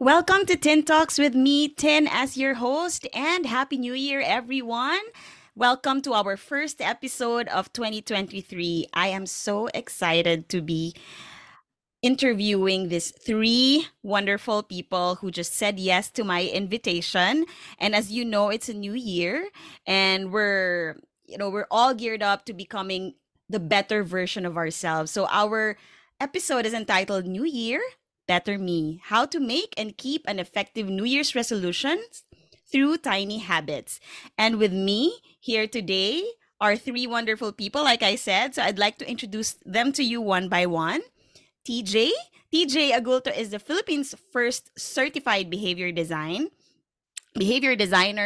Welcome to Tin Talks with me, Tin, as your host, and Happy New Year, everyone. Welcome to our first episode of 2023. I am so excited to be interviewing these three wonderful people who just said yes to my invitation. And as you know, it's a new year, and we're all geared up to becoming the better version of ourselves. So our episode is entitled New Year, Better Me, How to Make and Keep an Effective New Year's Resolutions Through Tiny Habits. And with me here today are three wonderful people, like I said. So I'd like to introduce them to you one by one. TJ. TJ Agulto is the Philippines' first certified behavior designer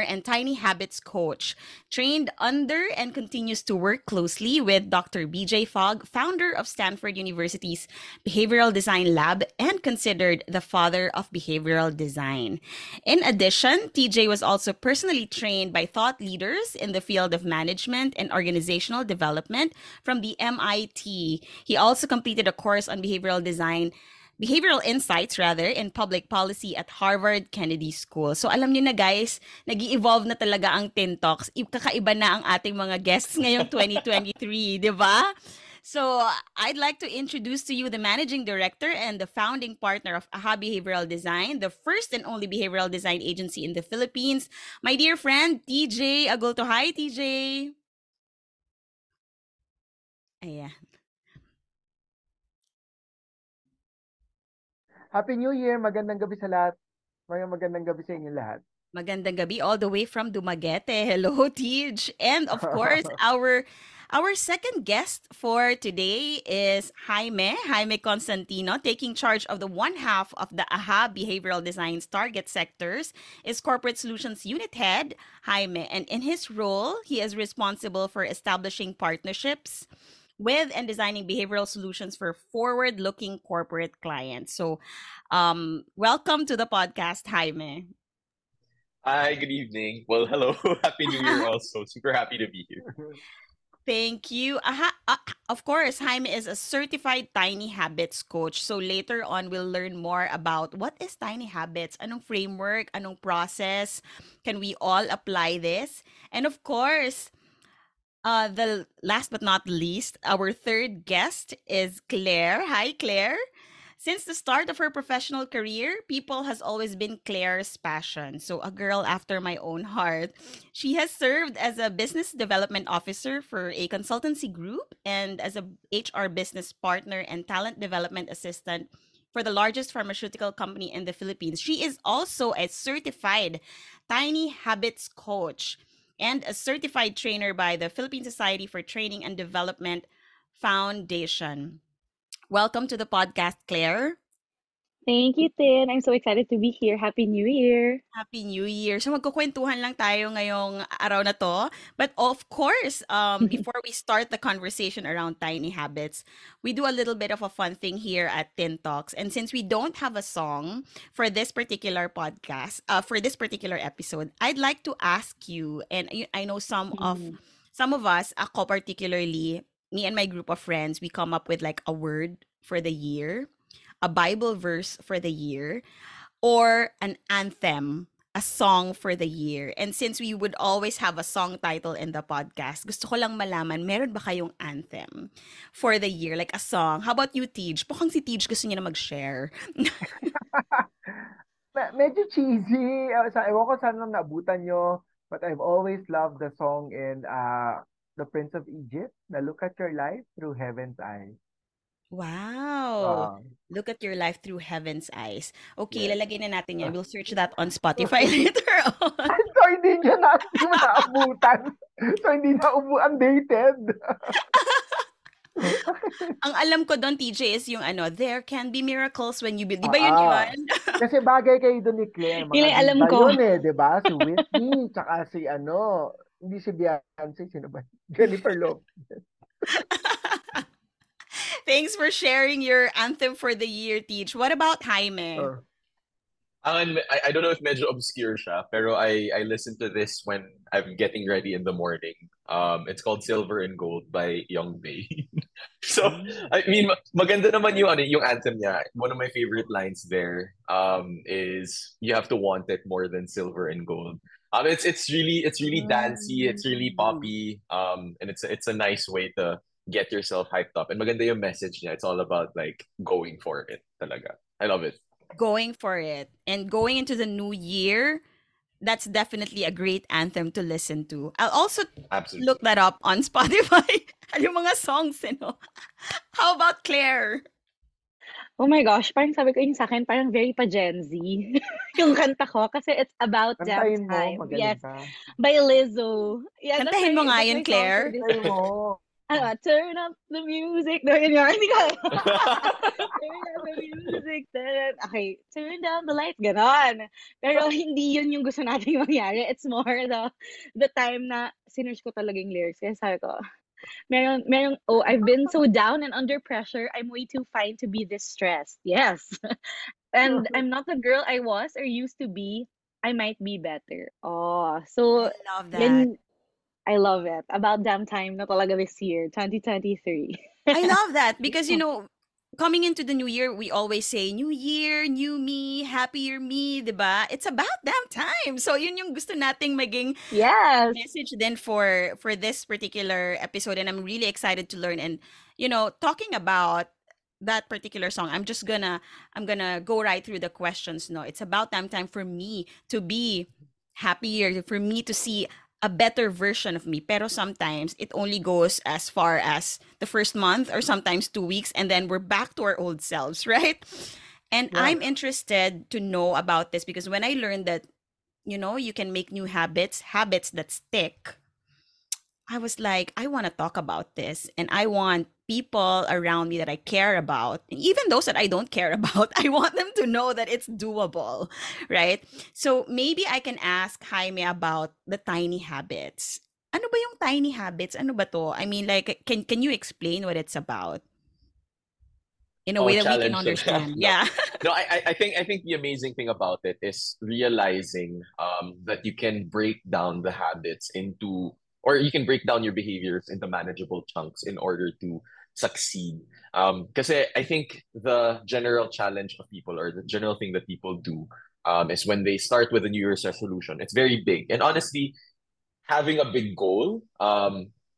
and Tiny Habits coach, trained under and continues to work closely with Dr. BJ Fogg, founder of Stanford University's Behavioral Design Lab and considered the father of behavioral design. In addition, TJ was also personally trained by thought leaders in the field of management and organizational development from the MIT. He also completed a course on behavioral insights in public policy at Harvard Kennedy School. So alam niyo na guys, nag-evolve na talaga ang Tin Talks. Kakaiba na ang ating mga guests ngayong 2023, 'di ba? So I'd like to introduce to you the managing director and the founding partner of AHA Behavioral Design, the first and only behavioral design agency in the Philippines, my dear friend TJ Agulto. Hi, TJ. Ayan. Happy New Year! Magandang gabi sa lahat. Magandang gabi sa inyo lahat. Magandang gabi all the way from Dumaguete. Hello, Tej. And of course, our second guest for today is Jaime Constantino, taking charge of the one half of the AHA Behavioral Design's target sectors, is Corporate Solutions Unit Head, Jaime. And in his role, he is responsible for establishing partnerships with and designing behavioral solutions for forward-looking corporate clients. So welcome to the podcast, Jaime. Hi, good evening. Well, hello. Happy New Year also. Super happy to be here. Thank you. Of course, Jaime is a certified Tiny Habits coach. So later on, we'll learn more about what is Tiny Habits, anong framework, anong process, can we all apply this? And of course, the last but not least, our third guest is Claire. Hi, Claire. Since the start of her professional career, people has always been Claire's passion. So a girl after my own heart. She has served as a business development officer for a consultancy group and as a HR business partner and talent development assistant for the largest pharmaceutical company in the Philippines. She is also a certified Tiny Habits coach and a certified trainer by the Philippine Society for Training and Development Foundation. Welcome to the podcast, Claire. Thank you, Tin. I'm so excited to be here. Happy New Year. Happy New Year. So magkukwentuhan lang tayo ngayong araw na to. But of course, before we start the conversation around Tiny Habits, we do a little bit of a fun thing here at Tin Talks. And since we don't have a song for this particular podcast, for this particular episode, I'd like to ask you, and I know some of us, ako particularly, me and my group of friends, we come up with like a word for the year, a Bible verse for the year, or an anthem, a song for the year. And since we would always have a song title in the podcast, gusto ko lang malaman, meron ba kayong anthem for the year, like a song? How about you, Tej? Bukang si Tej gusto niya na mag-share. Medyo cheesy. Ewan ko saan lang naabutan nyo, but I've always loved the song in The Prince of Egypt, na Look at Your Life Through Heaven's Eyes. Wow. Look at your life through heaven's eyes. Okay, yeah. Lalagay na natin yan. We'll search that on Spotify later on. So, hindi nyo naabutan. So, hindi na updated. Ang alam ko doon, TJ, is yung there can be miracles when you believe. Di ba yun yun? Kasi bagay kayo doon ni Claire. Yung alam ko. Yun di ba? Si Whitney, tsaka si hindi si Beyonce, sino ba? Jennifer Lopez. Thanks for sharing your anthem for the year, Tej. What about Jaime? Sure. I don't know if medyo obscure siya, pero I listen to this when I'm getting ready in the morning. It's called Silver and Gold by Young. So, I mean, maganda naman yung anthem niya. One of my favorite lines there is, you have to want it more than silver and gold. It's really dancey, it's really poppy, and it's a nice way to get yourself hyped up. And maganda yung message niya. It's all about like going for it talaga. I love it. Going for it. And going into the new year, that's definitely a great anthem to listen to. I'll also look that up on Spotify. Yung mga songs, you know. How about Claire? Oh my gosh, parang sabi ko yun sa akin, parang very pa Gen Z yung kanta ko kasi it's about that time. Mo, yes, ka. By Lizzo. Yeah, kantahin mo nga yun, Claire. Turn up the music. No, yun nga. Turn up the music. Okay, turn down the light. Ganon. Pero hindi yun yung gusto natin mangyari. It's more the time na sinerge ko talaga yung lyrics. Kaya sabi ko, Merong, oh, I've been so down and under pressure. I'm way too fine to be this stressed. Yes. And I'm not the girl I was or used to be. I might be better. Oh, so I love that. I love it. About damn time na talaga this year, 2023. I love that because, you know, coming into the new year, we always say, new year, new me, happier me, diba? It's about damn time. So yun yung gusto nating maging message then for this particular episode. And I'm really excited to learn. And, you know, talking about that particular song, I'm gonna go right through the questions. No, it's about damn time for me to be happier, for me to see a better version of me. Pero sometimes it only goes as far as the first month or sometimes 2 weeks, and then we're back to our old selves, right? And yeah. I'm interested to know about this because when I learned that, you know, you can make new habits that stick, I was like, I want to talk about this, and I want people around me that I care about, and even those that I don't care about, I want them to know that it's doable, right? So maybe I can ask Jaime about the tiny habits. Ano ba yung tiny habits? Ano ba to? I mean, like, can you explain what it's about in a way that we can understand? Yeah. No, I think the amazing thing about it is realizing that you can break down the habits into, or you can break down your behaviors into manageable chunks in order to succeed. Kasi I think the general challenge of people, or the general thing that people do, is when they start with a New Year's resolution, it's very big. And honestly, having a big goal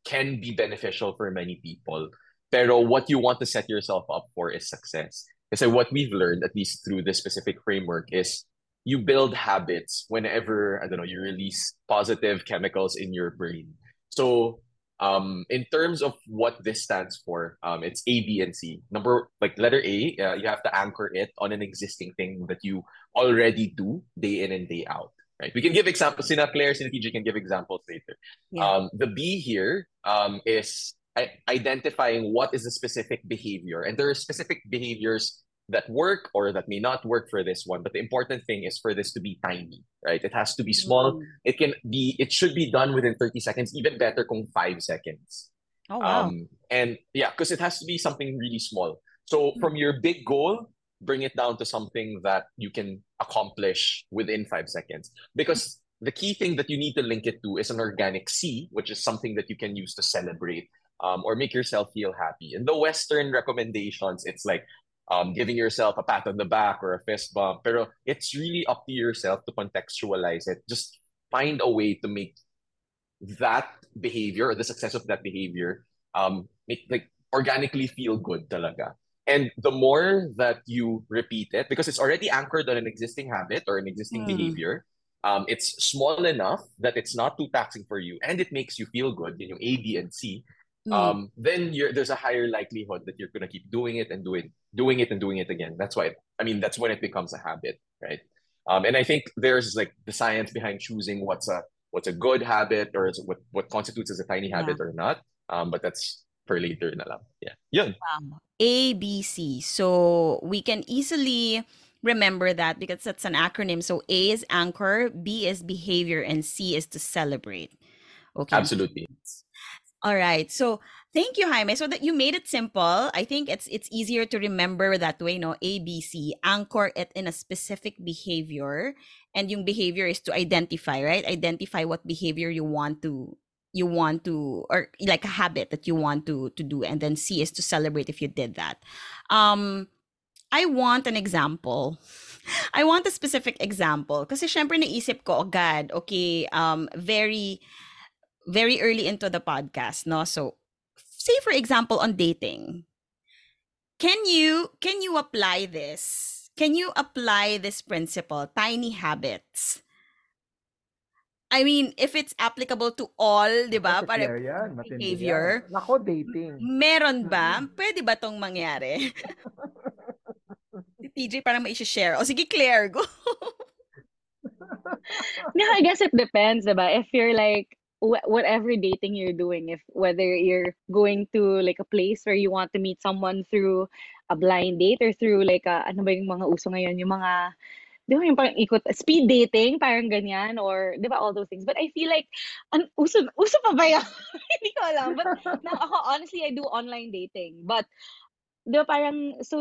can be beneficial for many people. Pero what you want to set yourself up for is success. Kasi what we've learned, at least through this specific framework, is you build habits whenever, I don't know, you release positive chemicals in your brain. So in terms of what this stands for, it's A, B, and C. Letter A, you have to anchor it on an existing thing that you already do day in and day out, right? We can give examples. Sina Claire, Sina TJ can give examples later. Yeah. The B here is identifying what is a specific behavior. And there are specific behaviors that work or that may not work for this one, but the important thing is for this to be tiny, right? It has to be small. It should be done within 30 seconds, even better kung 5 seconds. Oh, wow. And yeah, because it has to be something really small. So from your big goal, bring it down to something that you can accomplish within 5 seconds. Because the key thing that you need to link it to is an organic C, which is something that you can use to celebrate or make yourself feel happy. In the Western recommendations, it's like, giving yourself a pat on the back or a fist bump. Pero it's really up to yourself to contextualize it. Just find a way to make that behavior, or the success of that behavior, organically feel good talaga. And the more that you repeat it, because it's already anchored on an existing habit or an existing behavior, it's small enough that it's not too taxing for you and it makes you feel good, yung A, B, and C. Then there's a higher likelihood that you're gonna keep doing it again. That's why that's when it becomes a habit, right? And I think there's like the science behind choosing what's a good habit or what constitutes as a tiny habit or not. But that's for later na lang. Yeah. Yun. A, B, C. So we can easily remember that because that's an acronym. So A is anchor, B is behavior, and C is to celebrate. Okay. Absolutely. All right. So Thank you, Jaime. So that you made it simple. I think it's easier to remember that way, no? ABC, anchor it in a specific behavior. And yung behavior is to identify, right? Identify what behavior you want to, or like a habit that you want to do. And then C is to celebrate if you did that. I want an example. I want a specific example. Kasi syempre naisip ko agad, okay, very, very early into the podcast, no? So, say for example, on dating, can you apply this? Can you apply this principle, tiny habits? I mean, if it's applicable to all, di ba? Para behavior. Nako, dating. Meron ba? Pwede ba tong mangyari? Si TJ parang mai-share. O sige, Claire, go. No, I guess it depends, di ba? If you're like, whatever dating you're doing, if whether you're going to like a place where you want to meet someone through a blind date or through like a, ano ba yung mga uso ngayon, yung mga... Di ba yung parang ikot, speed dating, parang ganyan, or di ba all those things. But I feel like, uso pa ba yan? Hindi ko alam. But now, ako, honestly, I do online dating. But, di ba parang, so,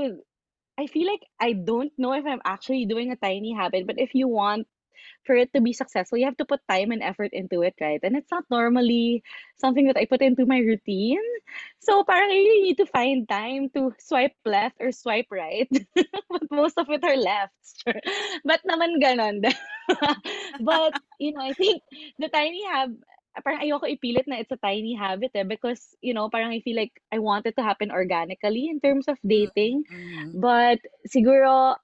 I feel like I don't know if I'm actually doing a tiny habit. But if you want for it to be successful, you have to put time and effort into it, right? And it's not normally something that I put into my routine. So parang I really need to find time to swipe left or swipe right. But most of it are left. But naman ganon. But, you know, I think the tiny habit, parang ayoko ipilit na it's a tiny habit eh, because, you know, parang I feel like I want it to happen organically in terms of dating. Mm-hmm. But siguro,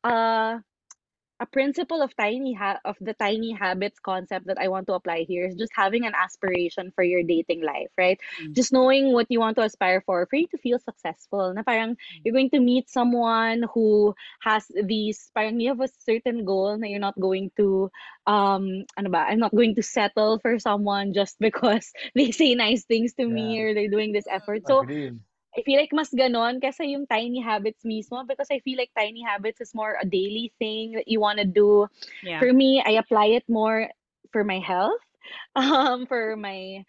a principle of the tiny habits concept that I want to apply here is just having an aspiration for your dating life, right? Mm-hmm. Just knowing what you want to aspire for you to feel successful. Na parang you're going to meet someone who has these, parang you have a certain goal na you're not going to, I'm not going to settle for someone just because they say nice things to me or they're doing this effort. So, I feel like mas ganon kesa yung tiny habits mismo, because I feel like tiny habits is more a daily thing that you want to do. Yeah. For me, I apply it more for my health, for my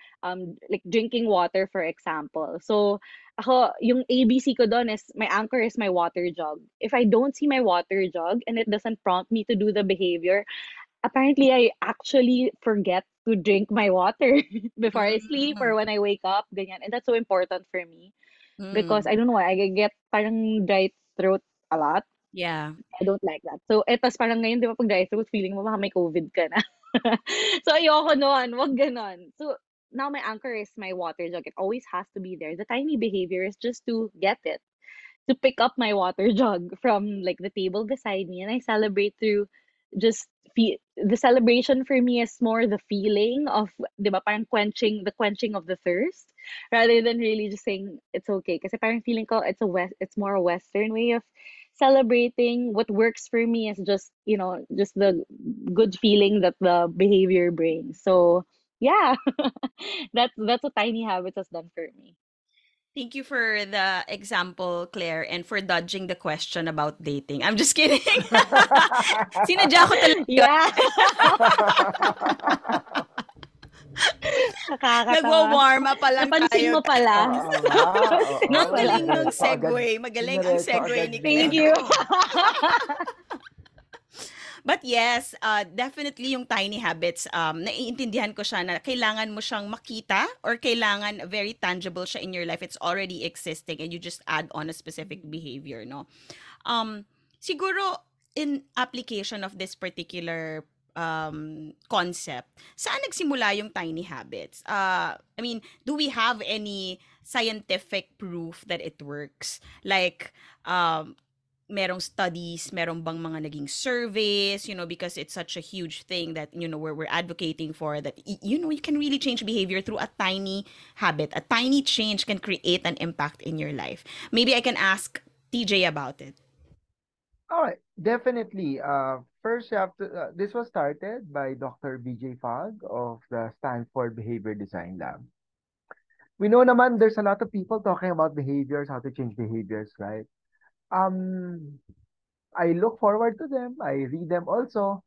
like drinking water, for example. So ako, yung ABC ko doon is my anchor is my water jug. If I don't see my water jug and it doesn't prompt me to do the behavior, apparently I actually forget to drink my water before I sleep or when I wake up, ganyan. And that's so important for me. Because I don't know why, I get parang dry throat a lot. Yeah. I don't like that. So, etas parang ngayon, di ba, pag dry throat, feeling mo, baka may COVID ka na. So, ayoko noon. Wag ganon. So, now my anchor is my water jug. It always has to be there. The tiny behavior is just to get it. To pick up my water jug from, like, the table beside me. And I celebrate through just... The celebration for me is more the feeling of, di ba, parang quenching of the thirst, rather than really just saying it's okay. Kasi parang feeling ko it's more a Western way of celebrating. What works for me is just, you know, just the good feeling that the behavior brings. So yeah, that's what tiny habits has done for me. Thank you for the example, Claire, and for dodging the question about dating. I'm just kidding. Sinadya ko talaga. Yeah. Nagwa-warm up pala. Napansin mo pala. Magaling ng segue. Magaling ang segue ni Claire. Thank you. But yes, definitely yung tiny habits, naiintindihan ko siya na kailangan mo siyang makita or kailangan very tangible siya in your life. It's already existing and you just add on a specific behavior, no? Siguro, in application of this particular concept, saan nagsimula yung tiny habits? I mean, do we have any scientific proof that it works? Like, merong studies, merong bang mga naging surveys, you know, because it's such a huge thing that, you know, we're advocating for that, you know, you can really change behavior through a tiny habit. A tiny change can create an impact in your life. Maybe I can ask TJ about it. All right, definitely. First, you have to, this was started by Dr. BJ Fogg of the Stanford Behavioral Design Lab. We know naman there's a lot of people talking about behaviors, how to change behaviors, right? I look forward to them. I read them also,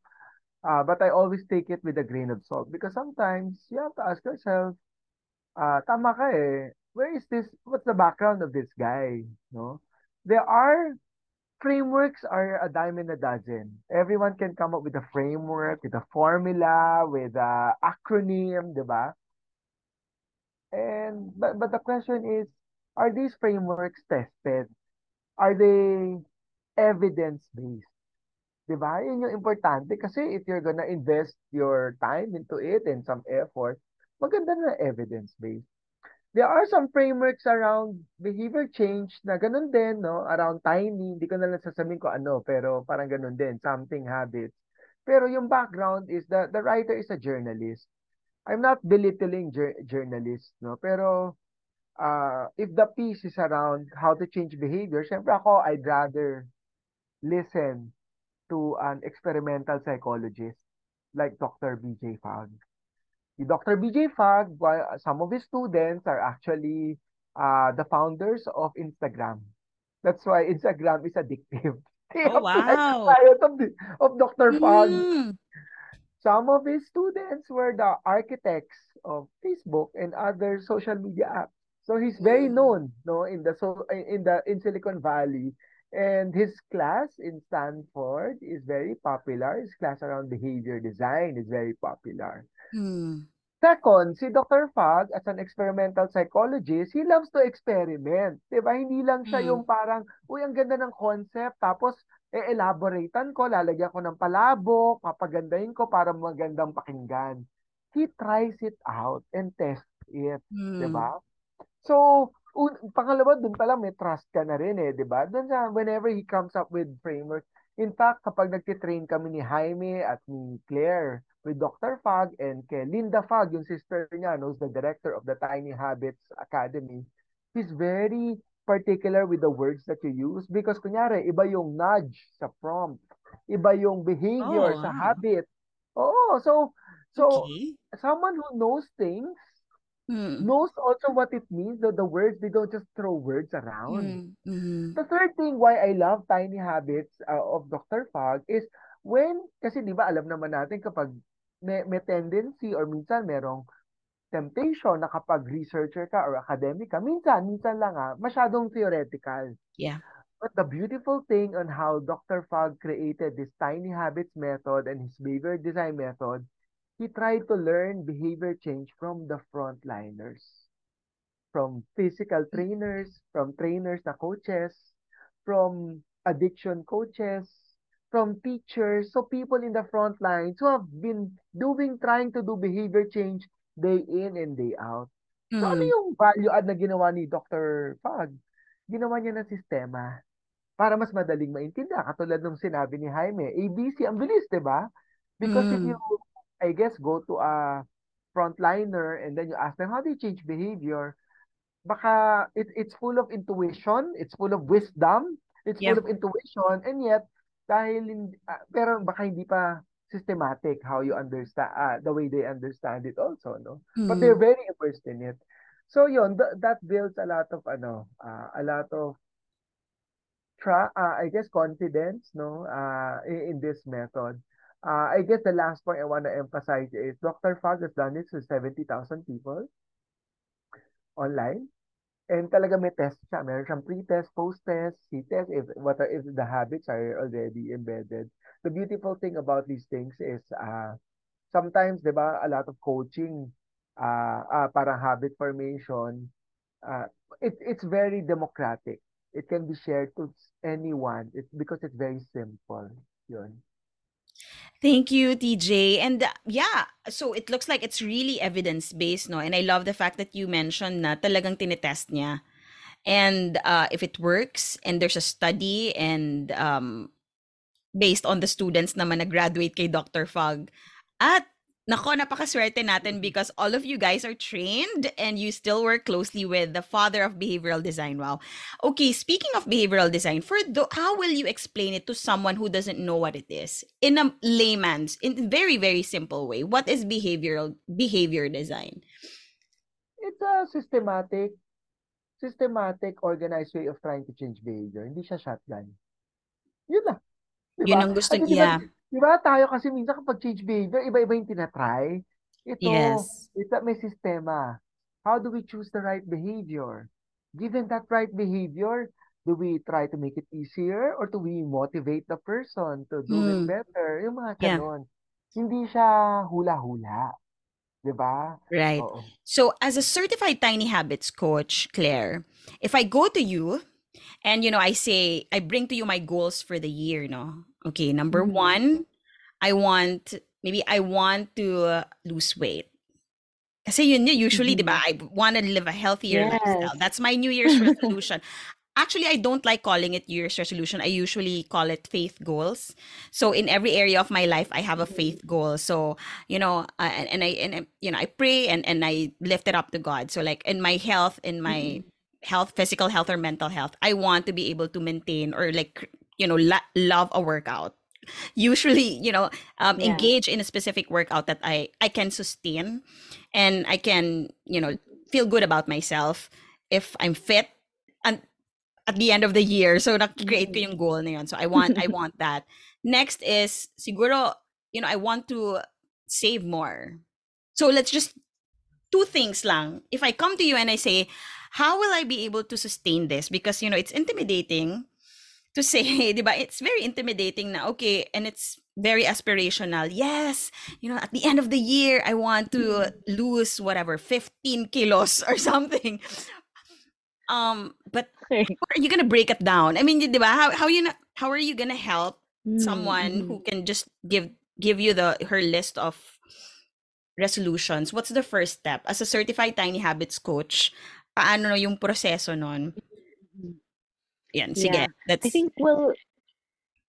but I always take it with a grain of salt because sometimes you have to ask yourself, tama ka eh, where is this, what's the background of this guy? No, there are frameworks are a dime and a dozen. Everyone can come up with a framework, with a formula, with a acronym, diba? And but the question is, are these frameworks tested? Are they evidence-based? Diba? Yun yung importante kasi if you're gonna invest your time into it and some effort, maganda na evidence-based. There are some frameworks around behavior change na ganun din, no? Around tiny, hindi ko na lang sasabihin ko ano, pero parang ganun din, something habits. Pero yung background is that the writer is a journalist. I'm not belittling journalists, no? Pero if the piece is around how to change behavior, syempre ako, I'd rather listen to an experimental psychologist like Dr. BJ Fogg. Dr. BJ Fogg, some of his students are actually the founders of Instagram. That's why Instagram is addictive. Oh, wow. Of Dr. Fogg. Mm. Some of his students were the architects of Facebook and other social media apps. So he's very known, no, in Silicon Valley, and his class in Stanford is very popular. His class around behavior design is very popular. Hmm. Second, si Dr. Fogg, as an experimental psychologist, he loves to experiment. Diba? Hindi lang siya yung parang, uy, ang ganda ng concept, tapos e-elaboratan ko, lalagyan ko ng palabok, papagandahin ko para magandang pakinggan. He tries it out and tests it. Diba? So, pangalawa, dun pala may trust ka na rin eh, diba? Dun sa, whenever he comes up with framework, in fact, kapag nagtitrain kami ni Jaime at ni Claire, with Dr. Fogg and kay Linda Fogg, yung sister niya, who's the director of the Tiny Habits Academy, he's very particular with the words that you use because, kunyari, iba yung nudge sa prompt, iba yung behavior sa habit. Oh, so okay. Someone who knows things knows also what it means that the words, they don't just throw words around. The third thing why I love Tiny Habits of Dr. Fogg is when, kasi di ba alam naman natin kapag may tendency or minsan merong temptation na kapag researcher ka or academic ka, minsan lang masyadong theoretical. Yeah. But the beautiful thing on how Dr. Fogg created this Tiny Habits method and his behavior design method, he tried to learn behavior change from the frontliners, from physical trainers, from trainers na coaches, from addiction coaches, from teachers, so people in the front lines who have been trying to do behavior change day in and day out. So ano yung value add na ginawa ni Dr. Fogg? Ginawa niya ng sistema para mas madaling maintindihan. Katulad ng sinabi ni Jaime, ABC, ang bilis, diba? Because if you, I guess, go to a frontliner and then you ask them, how do you change behavior? Baka it's full of intuition, it's full of wisdom, it's full of intuition, and yet, pero baka hindi pa systematic how you understand, the way they understand it also, no? But they're very immersed in it. So yun, that builds a lot of I guess, confidence, no? In this method. I guess the last point I want to emphasize is Dr. Fogg has done this to 70,000 people online. And talaga may test siya. Meron siyang pre-test, post-test, C-test, if the habits are already embedded. The beautiful thing about these things is sometimes, di ba, a lot of coaching, parang habit formation, it's very democratic. It can be shared to anyone because it's very simple. Yun. Thank you, TJ. And yeah, so it looks like it's really evidence-based, no? And I love the fact that you mentioned na talagang tinetest niya. And if it works and there's a study and based on the students naman nag-graduate kay Dr. Fogg. At nako, napakaswerte natin because all of you guys are trained and you still work closely with the father of behavioral design. Wow. Okay, speaking of behavioral design, how will you explain it to someone who doesn't know what it is? In a layman's, in very, very simple way, what is behavior design? It's a systematic, organized way of trying to change behavior. Hindi siya shotgun. Yun na. Diba? Yun ang gusto niya. Diba tayo kasi minsan kapag change behavior, iba-iba yung tinatry. Ito, may sistema. How do we choose the right behavior? Given that right behavior, do we try to make it easier or do we motivate the person to do it better? Yung mga ganun. Yeah. Hindi siya hula-hula. Diba? Right. Oo. So, as a certified Tiny Habits coach, Claire, if I go to you and, you know, I say, I bring to you my goals for the year, no? Okay, number one, I want to lose weight. Kasi yun usually, diba, I want to live a healthier lifestyle. That's my New Year's resolution. Actually, I don't like calling it New Year's resolution. I usually call it faith goals. So in every area of my life, I have a faith goal. So, you know, I pray and I lift it up to God. So like in my health, physical health or mental health, I want to be able to maintain or like, you know, love a workout. Usually, you know, engage in a specific workout that I can sustain and I can, you know, feel good about myself if I'm fit. And at the end of the year, so na-create ko yung goal na yun. So I want that. Next is siguro, you know, I want to save more. So let's just two things lang. If I come to you and I say, how will I be able to sustain this? Because, you know, it's intimidating to say, diba? It's very intimidating na, okay, and it's very aspirational. Yes, you know, at the end of the year, I want to lose whatever 15 kilos or something. But are you gonna break it down? I mean, diba? How are you gonna help someone who can just give you her list of resolutions? What's the first step as a certified Tiny Habits coach? Paano yung proseso nun? Yan, sige.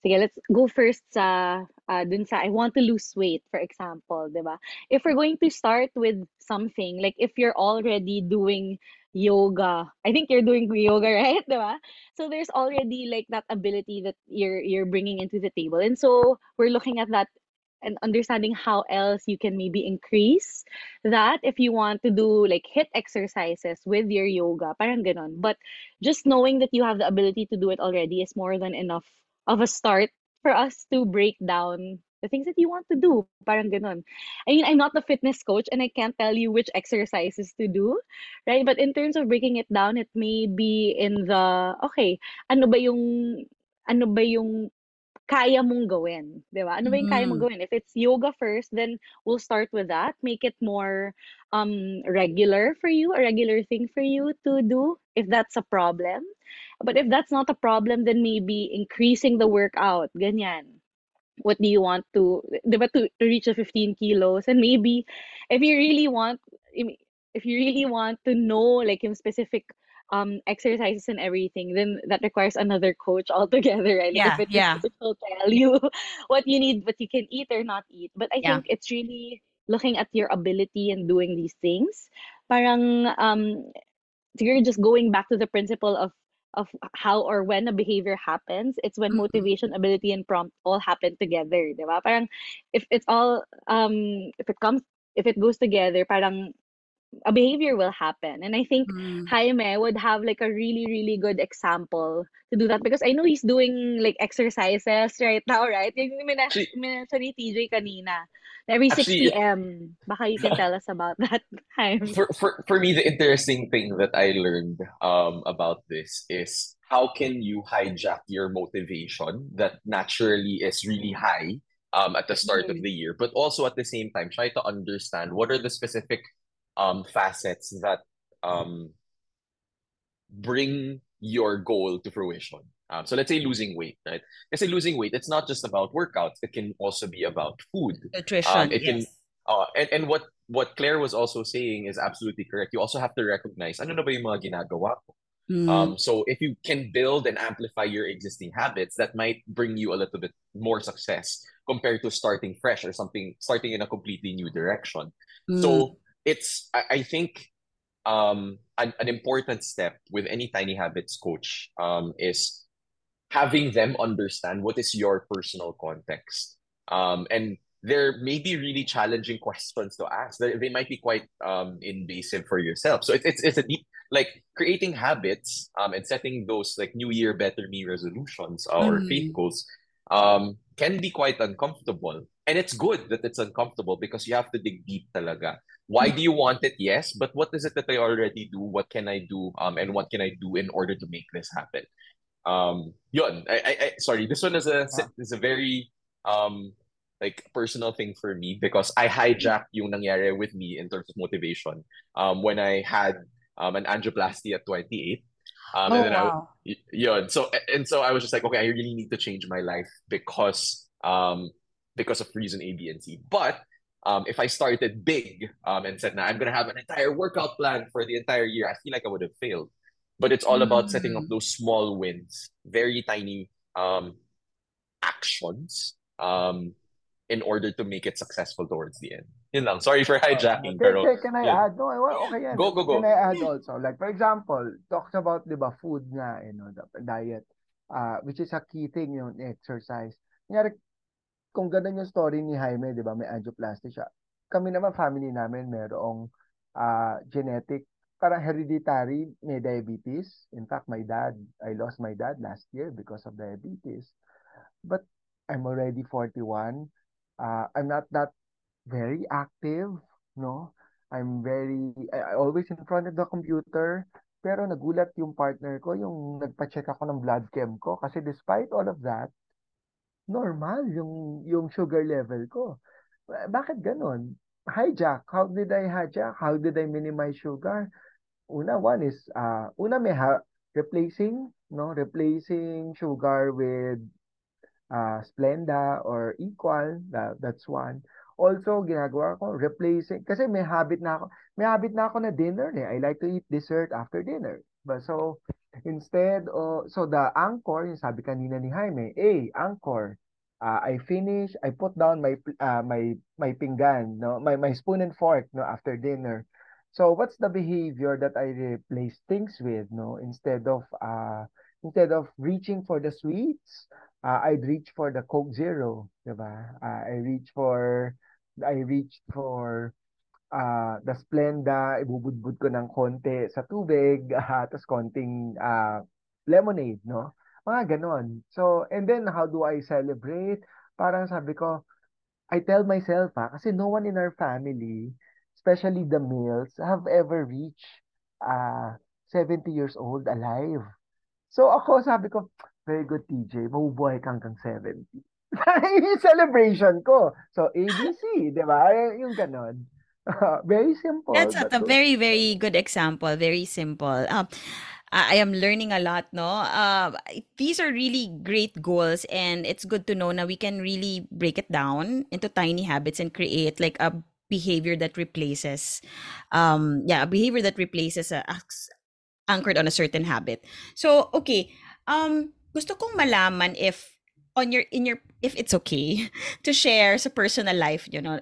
Yeah. Let's go first sa dun sa I want to lose weight, for example, diba? If we're going to start with something, like if you're already doing yoga, I think you're doing yoga, right? Diba? So there's already like that ability that you're bringing into the table. And so we're looking at that and understanding how else you can maybe increase that if you want to do like HIIT exercises with your yoga, parang ganon. But just knowing that you have the ability to do it already is more than enough of a start for us to break down the things that you want to do, parang ganon. I mean, I'm not a fitness coach and I can't tell you which exercises to do, right? But in terms of breaking it down, it may be in the, okay, ano ba yung kaya mong gawin, diba? Ano ba yung kaya mong gawin? If it's yoga first, then we'll start with that. Make it more regular for you, a regular thing for you to do if that's a problem. But if that's not a problem, then maybe increasing the workout, ganyan. What do you want to reach the 15 kilos? And maybe if you really want to know like in specific exercises and everything, then that requires another coach altogether, right? Yeah, like it will tell you what you need, what you can eat or not eat. But I think it's really looking at your ability and doing these things. Parang you're just going back to the principle of how or when a behavior happens. It's when motivation, ability, and prompt all happen together, diba? Parang if it's all if it goes together, parang a behavior will happen. And I think Jaime would have like a really, really good example to do that, because I know he's doing like exercises right now, right? Yung minasya ni TJ kanina. Every 6 p.m. Baka you can tell us about that, Jaime. For me, the interesting thing that I learned about this is how can you hijack your motivation that naturally is really high at the start of the year, but also at the same time, try to understand what are the specific facets that bring your goal to fruition. So let's say losing weight, right? Let's say losing weight, it's not just about workouts. It can also be about food. Nutrition, and what Claire was also saying is absolutely correct. You also have to recognize, ano na ba yung mga ginagawa ko? So if you can build and amplify your existing habits, that might bring you a little bit more success compared to starting fresh or starting in a completely new direction. So it's, I think, an important step with any Tiny Habits coach is having them understand what is your personal context. And there may be really challenging questions to ask. They might be quite invasive for yourself. So it's a deep, like creating habits and setting those like New Year, Better Me resolutions or faith goals can be quite uncomfortable. And it's good that it's uncomfortable because you have to dig deep talaga. Why do you want it? Yes, but what is it that I already do? What can I do? And what can I do in order to make this happen? Yun. Sorry, this one is a very like personal thing for me because I hijacked yung nangyari with me in terms of motivation. When I had an angioplasty at 28. So I was just like, okay, I really need to change my life because of reason A, B, and C. But if I started big and said, now I'm going to have an entire workout plan for the entire year, I feel like I would have failed. But it's all about setting up those small wins, very tiny actions in order to make it successful towards the end. Yun lang. Sorry for hijacking. Can I add? No, okay. Go. Can I add also? Like, for example, talks about, di ba, food na, you know, diet, which is a key thing, you know, exercise. Kanyari, kung ganun yung story ni Jaime, di ba, may angioplasty siya. Kami naman, family namin, merong genetic, parang hereditary, may diabetes. In fact, my dad, I lost my dad last year because of diabetes. But I'm already 41. I'm not that very active, no? I always in front of the computer. Pero nagulat yung partner ko, yung nagpa-check ako ng blood chem ko. Kasi despite all of that, normal yung sugar level ko. Bakit ganon? Hijack. How did I hijack? How did I minimize sugar? Una, replacing sugar with Splenda or Equal. That's one. Also, ginagawa ko, replacing. Kasi may habit na ako na dinner. I like to eat dessert after dinner. But so, instead, so the anchor, yung sabi kanina ni Jaime, anchor. I finish, I put down my pinggan, no, my spoon and fork, no, after dinner. So what's the behavior that I replace things with, no? Instead of reaching for the sweets, I'd reach for the Coke Zero, diba? I reach for the Splenda, ibubudbud ko ng konti sa tubig, tapos konting lemonade, no? Mga ganon. So, and then how do I celebrate? Parang sabi ko, I tell myself, kasi no one in our family, especially the males, have ever reached 70 years old alive. So ako, sabi ko, very good TJ, mabubuhay ka hanggang 70. Yung celebration ko. So ABC, di ba? Yung ganon. Very simple. That's a very, very good example. Very simple. I am learning a lot, no? These are really great goals, and it's good to know now we can really break it down into tiny habits and create like a behavior that replaces, anchored on a certain habit. So okay, gusto kong malaman if if it's okay to share sa personal life, you know,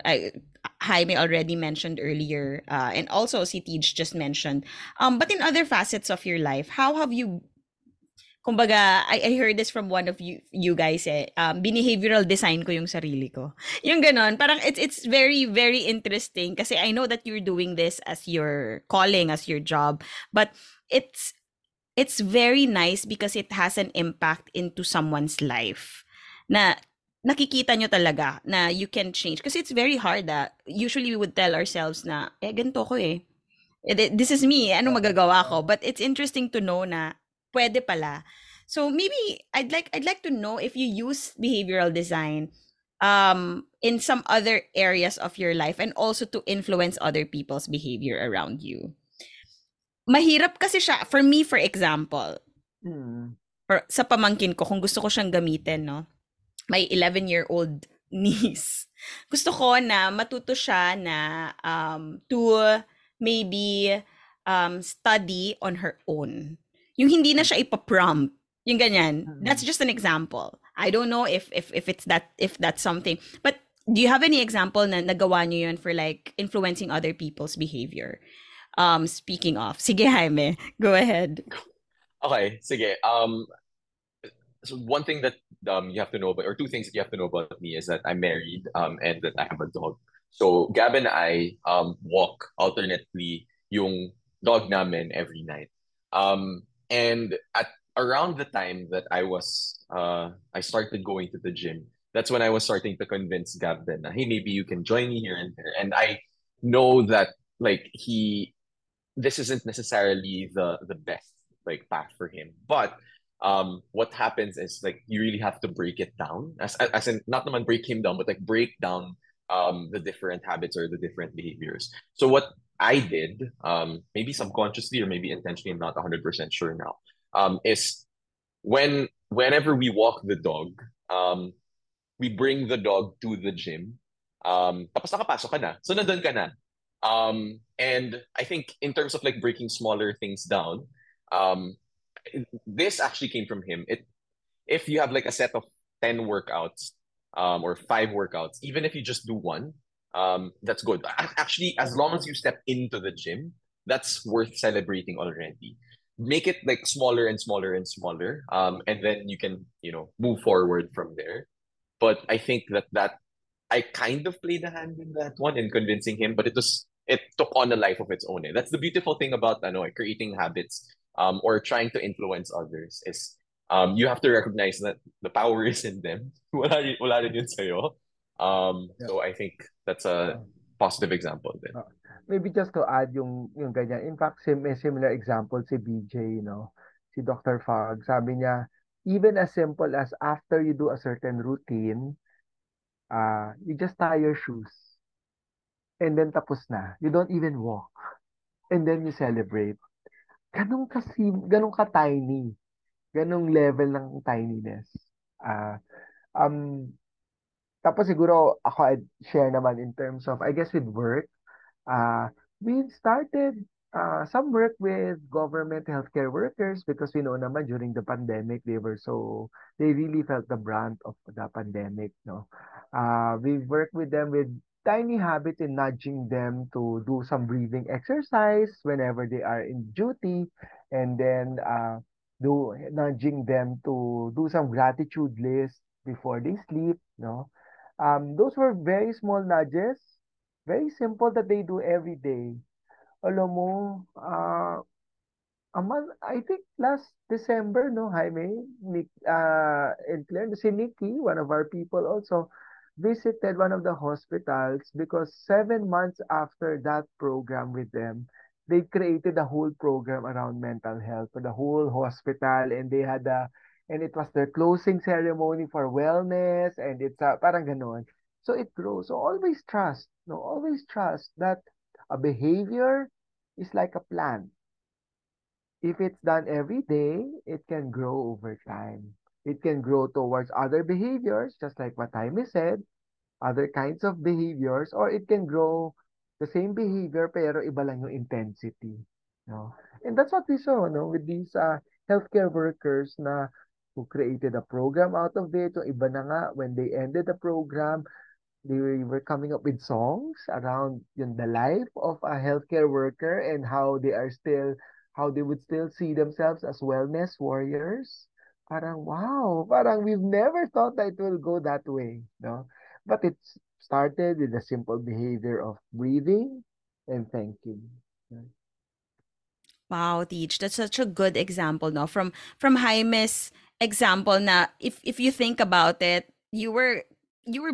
Jaime already mentioned earlier, and also si Tej just mentioned. But in other facets of your life, how have you, kumbaga, I heard this from one of you guys, behavioral design ko yung sarili ko. Yung ganon, parang it's very, very interesting kasi I know that you're doing this as your calling, as your job, but it's very nice because it has an impact into someone's life na nakikita nyo talaga na you can change. Kasi it's very hard that usually we would tell ourselves na, ganito ko eh. This is me. Ano magagawa ko? But it's interesting to know na pwede pala. So maybe I'd like to know if you use behavioral design in some other areas of your life and also to influence other people's behavior around you. Mahirap kasi siya. For me, for example, sa pamangkin ko, kung gusto ko siyang gamitin, no? My 11-year-old niece. Gusto ko na matuto siya na to maybe study on her own. Yung hindi na siya ipaprompt. Yung ganyan. That's just an example. I don't know if that's something. But do you have any example na nagawa niyo yun for like influencing other people's behavior? Speaking of, sige Jaime, go ahead. Okay, sige. So one thing that you have to know about, or two things that you have to know about me is that I'm married and that I have a dog. So Gab and I walk alternately yung dog namin every night. And at around the time that I was, I started going to the gym, that's when I was starting to convince Gab then, hey, maybe you can join me here and there. And I know that like this isn't necessarily the best like path for him. But what happens is like you really have to break it down, as in not naman break him down, but like break down the different habits or the different behaviors. So what I did, maybe subconsciously or maybe intentionally, I'm not 100% sure now, is whenever we walk the dog, we bring the dog to the gym. Tapos nakapasok ka na. So nandun ka na. And I think in terms of like breaking smaller things down, this actually came from him. If you have like a set of 10 workouts or 5 workouts, even if you just do one, that's good. Actually, as long as you step into the gym, that's worth celebrating already. Make it like smaller and smaller and smaller, and then you can, you know, move forward from there. But I think that I kind of played a hand in that one in convincing him, but it took on a life of its own. That's the beautiful thing about creating habits, or trying to influence others, is you have to recognize that the power is in them. Wala rin yun sa'yo. So I think that's a positive example then. Maybe just to add yung ganyan. In fact, may similar example si BJ, si Dr. Fogg. Sabi niya, even as simple as after you do a certain routine, you just tie your shoes. And then tapos na. You don't even walk. And then you celebrate. Ganun ka tiny. Ganung level ng tininess. Tapos siguro ako I'd share naman in terms of, I guess, with work. We started some work with government healthcare workers because we know naman during the pandemic they really felt the brunt of the pandemic. We worked with them with tiny habits in nudging them to do some breathing exercise whenever they are in duty, and then nudging them to do some gratitude list before they sleep. Those were very small nudges. Very simple that they do every day. Alam mo, a month, I think last December, Jaime, Nick, and Claire, si Nikki, one of our people also, visited one of the hospitals because 7 months after that program with them, they created a whole program around mental health for the whole hospital, and they had and it was their closing ceremony for wellness, and it's parang ganon. So it grows. So always trust. Always trust that a behavior is like a plant. If it's done every day, it can grow over time. It can grow towards other behaviors, just like what Jaime said, other kinds of behaviors, or it can grow the same behavior pero iba lang yung intensity. And that's what we saw with these healthcare workers who created a program out of it. Yung iba na nga, when they ended the program, they were coming up with songs around the life of a healthcare worker and how they would still see themselves as wellness warriors. Parang wow, parang we've never thought that it will go that way. But it started with the simple behavior of breathing and thanking. Wow, Teach, that's such a good example. From Jaime's example, na if you think about it, you were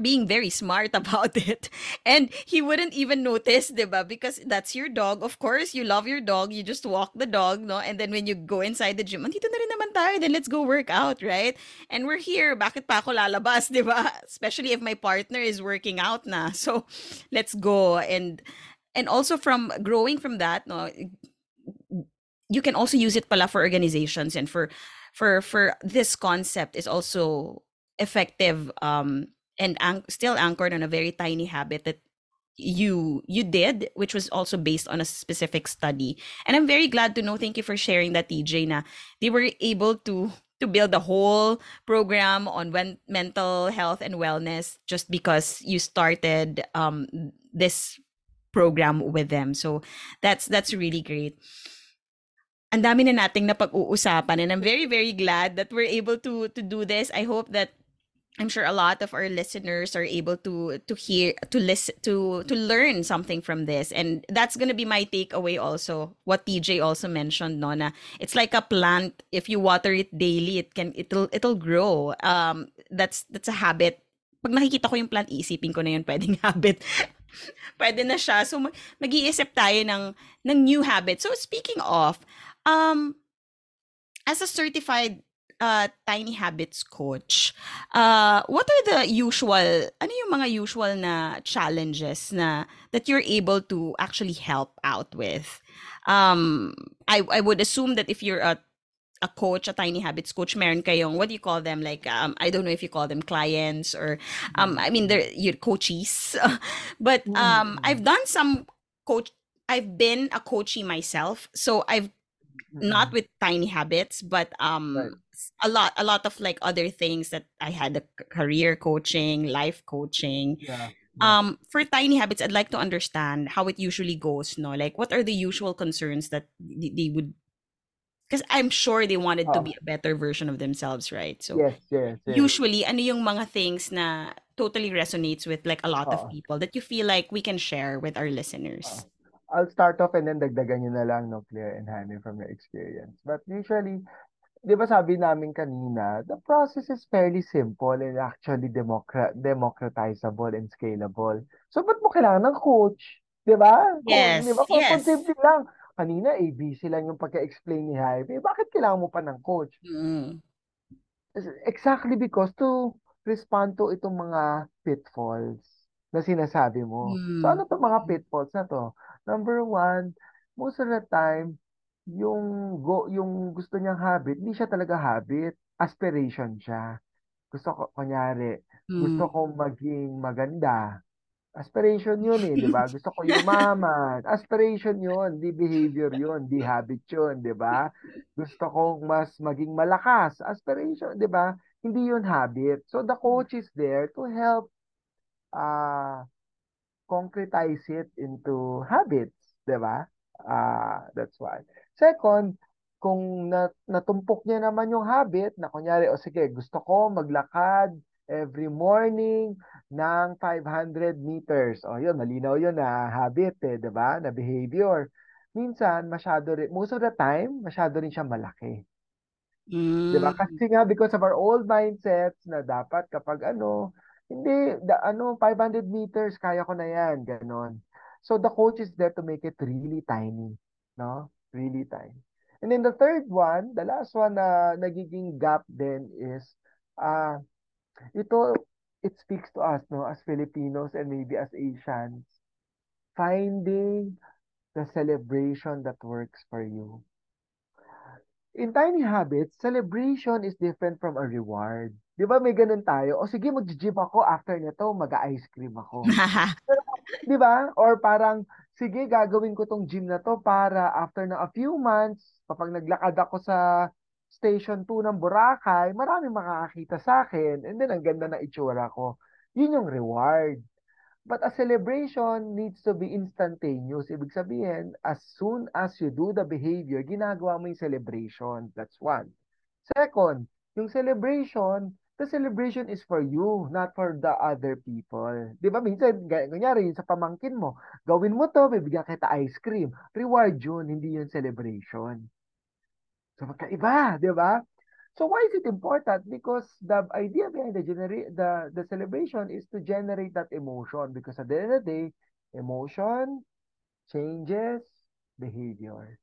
being very smart about it. And he wouldn't even notice, diba? Because that's your dog. Of course, you love your dog. You just walk the dog, And then when you go inside the gym, andito na rin naman tayo, then let's go work out, right? And we're here. Bakit pa ako lalabas, diba? Especially if my partner is working out na. So, let's go. And also from growing from that, you can also use it pala for organizations, and for this concept is also effective, and still anchored on a very tiny habit that you did, which was also based on a specific study. And I'm very glad to know, thank you for sharing that, TJ, na they were able to build a whole program on mental health and wellness just because you started this program with them. So that's really great. Ang dami na nating napag-uusapan, and I'm very, very glad that we're able to do this. I hope that, I'm sure a lot of our listeners are able to hear, to listen, to learn something from this. And that's going to be my takeaway also, what TJ also mentioned, na it's like a plant. If you water it daily, it'll grow. That's a habit. Pag nakikita ko yung plant, iisipin ko na yun, pwedeng habit. Pwede na siya. So, mag-iisip tayo ng new habits. So, speaking of, as a certified tiny habits coach, what are the usual, ano yung mga usual na challenges na that you're able to actually help out with? I would assume that if you're a coach, a tiny habits coach, meron kayong, what do you call them? Like, I don't know if you call them clients or, I mean, they're your coaches, but, I've done some coach, I've been a coachee myself. So I've not with tiny habits, but, a lot of like other things that I had, career coaching, life coaching, for tiny habits, I'd like to understand how it usually goes. No, like what are the usual concerns that they would, because I'm sure they wanted to be a better version of themselves, right? So yes. Usually, ano yung mga things na totally resonates with like a lot of people that you feel like we can share with our listeners? I'll start off and then dagdagan nyo na lang, no, Claire and Jaime, from your experience. But usually, di ba sabi namin kanina, the process is fairly simple and actually democratizable and scalable. So, ba't mo kailangan ng coach? Di ba? Yes, di ba? Yes. Simple lang. Kanina, ABC lang yung pagka-explain ni Jaime. Bakit kailangan mo pa ng coach? Mm. Exactly because to respond to itong mga pitfalls na sinasabi mo. Mm. So, ano itong mga pitfalls na to? Number one, most of the time, yung gusto niyang habit, hindi siya talaga habit. Aspiration siya. Gusto ko, kunyari, gusto kong maging maganda. Aspiration yun eh, di ba? Gusto ko yumaman. Aspiration yun. Di behavior yun. Di habit yun, di ba? Gusto kong mas maging malakas. Aspiration, di ba? Hindi yun habit. So the coach is there to help concretize it into habits, di ba? That's why. Second, kung natumpok niya naman yung habit, na kunyari, o sige, gusto ko maglakad every morning ng 500 meters. O yun, malinaw yun na habit eh, diba? Na behavior. Minsan, masyado rin, most of the time, masyado rin siya malaki. Diba? Kasi nga, because of our old mindsets na dapat kapag ano, 500 meters, kaya ko na yan, ganon. So the coach is there to make it really tiny. No? Really tiny. And then the third one, the last one na nagiging gap then is, it speaks to us, no, as Filipinos and maybe as Asians, finding the celebration that works for you. In tiny habits, celebration is different from a reward. Di ba may ganun tayo? O sige, mag-gym ako, after nito, mag-ice cream ako. Di ba? Or parang, sige, gagawin ko tong gym na to para after na a few months, kapag naglakad ako sa Station 2 ng Boracay, marami makakakita sa akin, and then ang ganda na itsura ko. Yun yung reward. But a celebration needs to be instantaneous. Ibig sabihin, as soon as you do the behavior, ginagawa mo yung celebration. That's one. Second, yung celebration, the celebration is for you, not for the other people. Di ba? Minsan, kunyari, sa pamangkin mo, gawin mo to, bibigyan kita ice cream. Reward yun, hindi yung celebration. So, magkaiba, di ba? So, why is it important? Because the idea behind the celebration is to generate that emotion. Because at the end of the day, emotion changes behavior.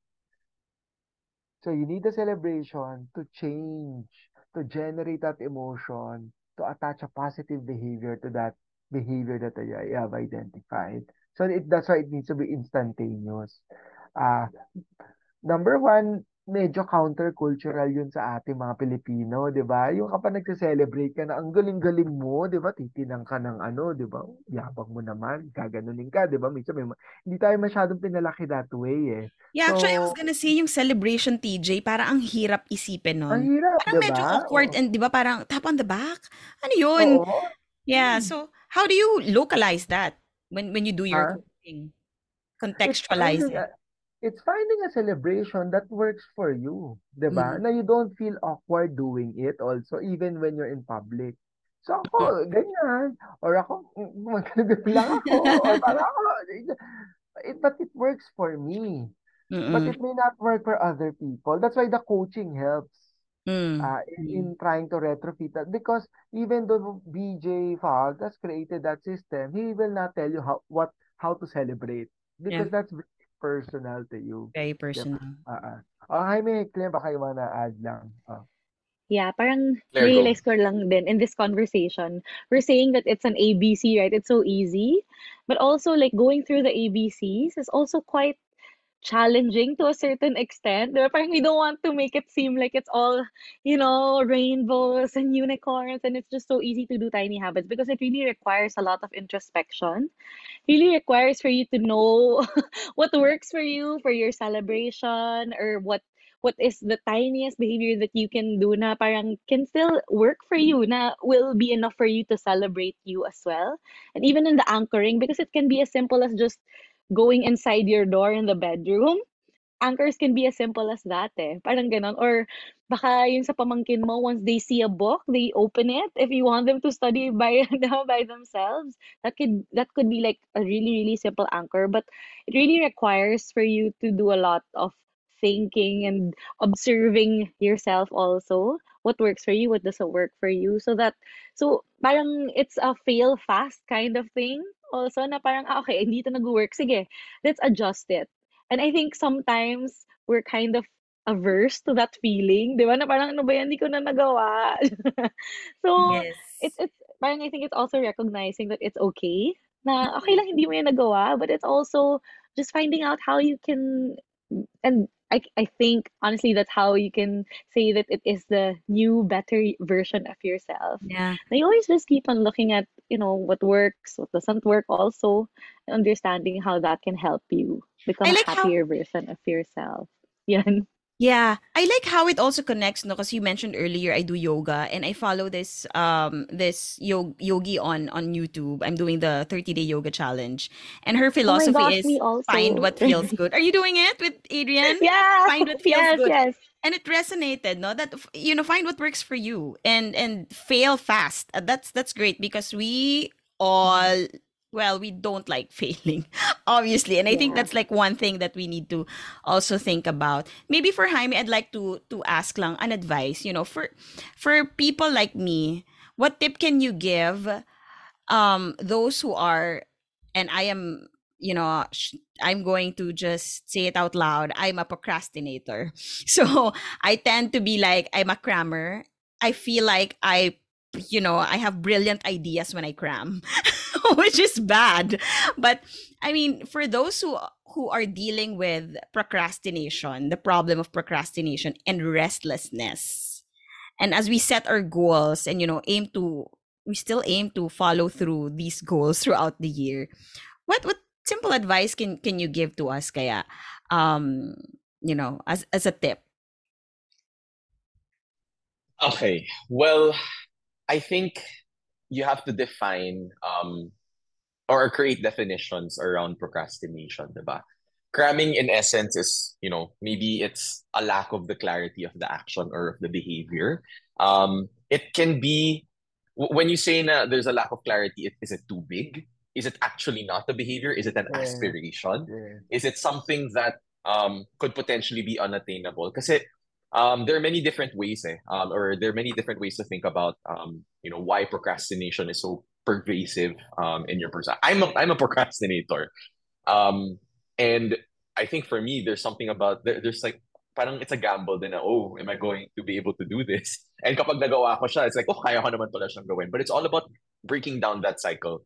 So, you need the celebration to change, to generate that emotion, to attach a positive behavior to that behavior that you have identified. So, that's why it needs to be instantaneous. Number one, medyo counter-cultural yun sa ating mga Pilipino, di ba? Yung kapag nagse-celebrate ka na, ang galing-galing mo, di ba? Titinang ka ng ano, di ba? Yabang mo naman, gaganunin ka, di ba? Minsan, hindi tayo masyadong pinalaki that way eh. Yeah, so, actually, I was gonna say yung celebration, TJ, parang ang hirap isipin nun. Ang hirap, parang diba? Medyo awkward and di ba parang tap on the back? Ano yun? Oo. Yeah, so how do you localize that when you do your thing? Contextualize it. It's finding a celebration that works for you, diba? Na you don't feel awkward doing it also, even when you're in public. So ako, ganyan. Or ako, magkalabit lang ako. Or parang ako. But it works for me. But it may not work for other people. That's why the coaching helps. in trying to retrofit that. Because even though BJ Fogg has created that system, he will not tell you how to celebrate, because that's very personal to you. Very personal. Jaime, Claire, baka yung mga na-add lang. Yeah, parang realize ko lang din in this conversation, we're saying that it's an ABC, right? It's so easy. But also, like, going through the ABCs is also quite challenging to a certain extent. Parang we don't want to make it seem like it's all, you know, rainbows and unicorns, and it's just so easy to do tiny habits, because it really requires a lot of introspection. Really requires for you to know what works for you for your celebration, or what is the tiniest behavior that you can do na parang can still work for you, na will be enough for you to celebrate you as well. And even in the anchoring, because it can be as simple as just going inside your door in the bedroom. Anchors can be as simple as that eh. Parang ganon. Or baka yung sa pamangkin mo, once they see a book, they open it. If you want them to study by themselves, that could be like a really, really simple anchor. But it really requires for you to do a lot of thinking and observing yourself also. What works for you? What doesn't work for you? So parang it's a fail fast kind of thing. Also, na parang, okay, hindi ito nag-work. Sige, let's adjust it. And I think sometimes we're kind of averse to that feeling. Diba? Na parang, ano ba yan? Hindi ko na nagawa. So, yes. It's parang I think it's also recognizing that it's okay. Na okay lang, hindi mo yan nagawa. But it's also just finding out how you can, and I think, honestly, that's how you can say that it is the new, better version of yourself. Yeah. And you always just keep on looking at, you know, what works, what doesn't work also, understanding how that can help you become a happier version of yourself. Yan. Yeah. I like how it also connects, no? Because you mentioned earlier, I do yoga, and I follow this this yogi on YouTube. I'm doing the 30-day yoga challenge, and her philosophy is find what feels good. Are you doing it with Adriene? Yeah. Find what feels good. Yes. And it resonated, no? That, you know, find what works for you, and fail fast. That's great, because we all, well, we don't like failing, obviously. And I think that's like one thing that we need to also think about. Maybe for Jaime, I'd like to ask lang an advice, you know, for people like me, what tip can you give those who are, and I am, you know, I'm going to just say it out loud, I'm a procrastinator. So I tend to be like, I'm a crammer. I feel like I have brilliant ideas when I cram, which is bad. But I mean, for those who are dealing with procrastination, the problem of procrastination and restlessness, and as we set our goals and, you know, we still aim to follow through these goals throughout the year, what simple advice can you give to us, kaya, you know, as a tip? Okay, well, I think you have to define or create definitions around procrastination, diba? Cramming, in essence, is, you know, maybe it's a lack of the clarity of the action or of the behavior. It can be, when you say na there's a lack of clarity, is it too big? Is it actually not a behavior? Is it an aspiration? Yeah. Is it something that could potentially be unattainable? Kasi there are many different ways, there are many different ways to think about, you know, why procrastination is so pervasive in your person. I'm a procrastinator, and I think for me, there's something about there's like, parang it's a gamble. Then am I going to be able to do this? And kapag nagawa ko siya, it's like, kaya ko naman pala siyang gawin. But it's all about breaking down that cycle,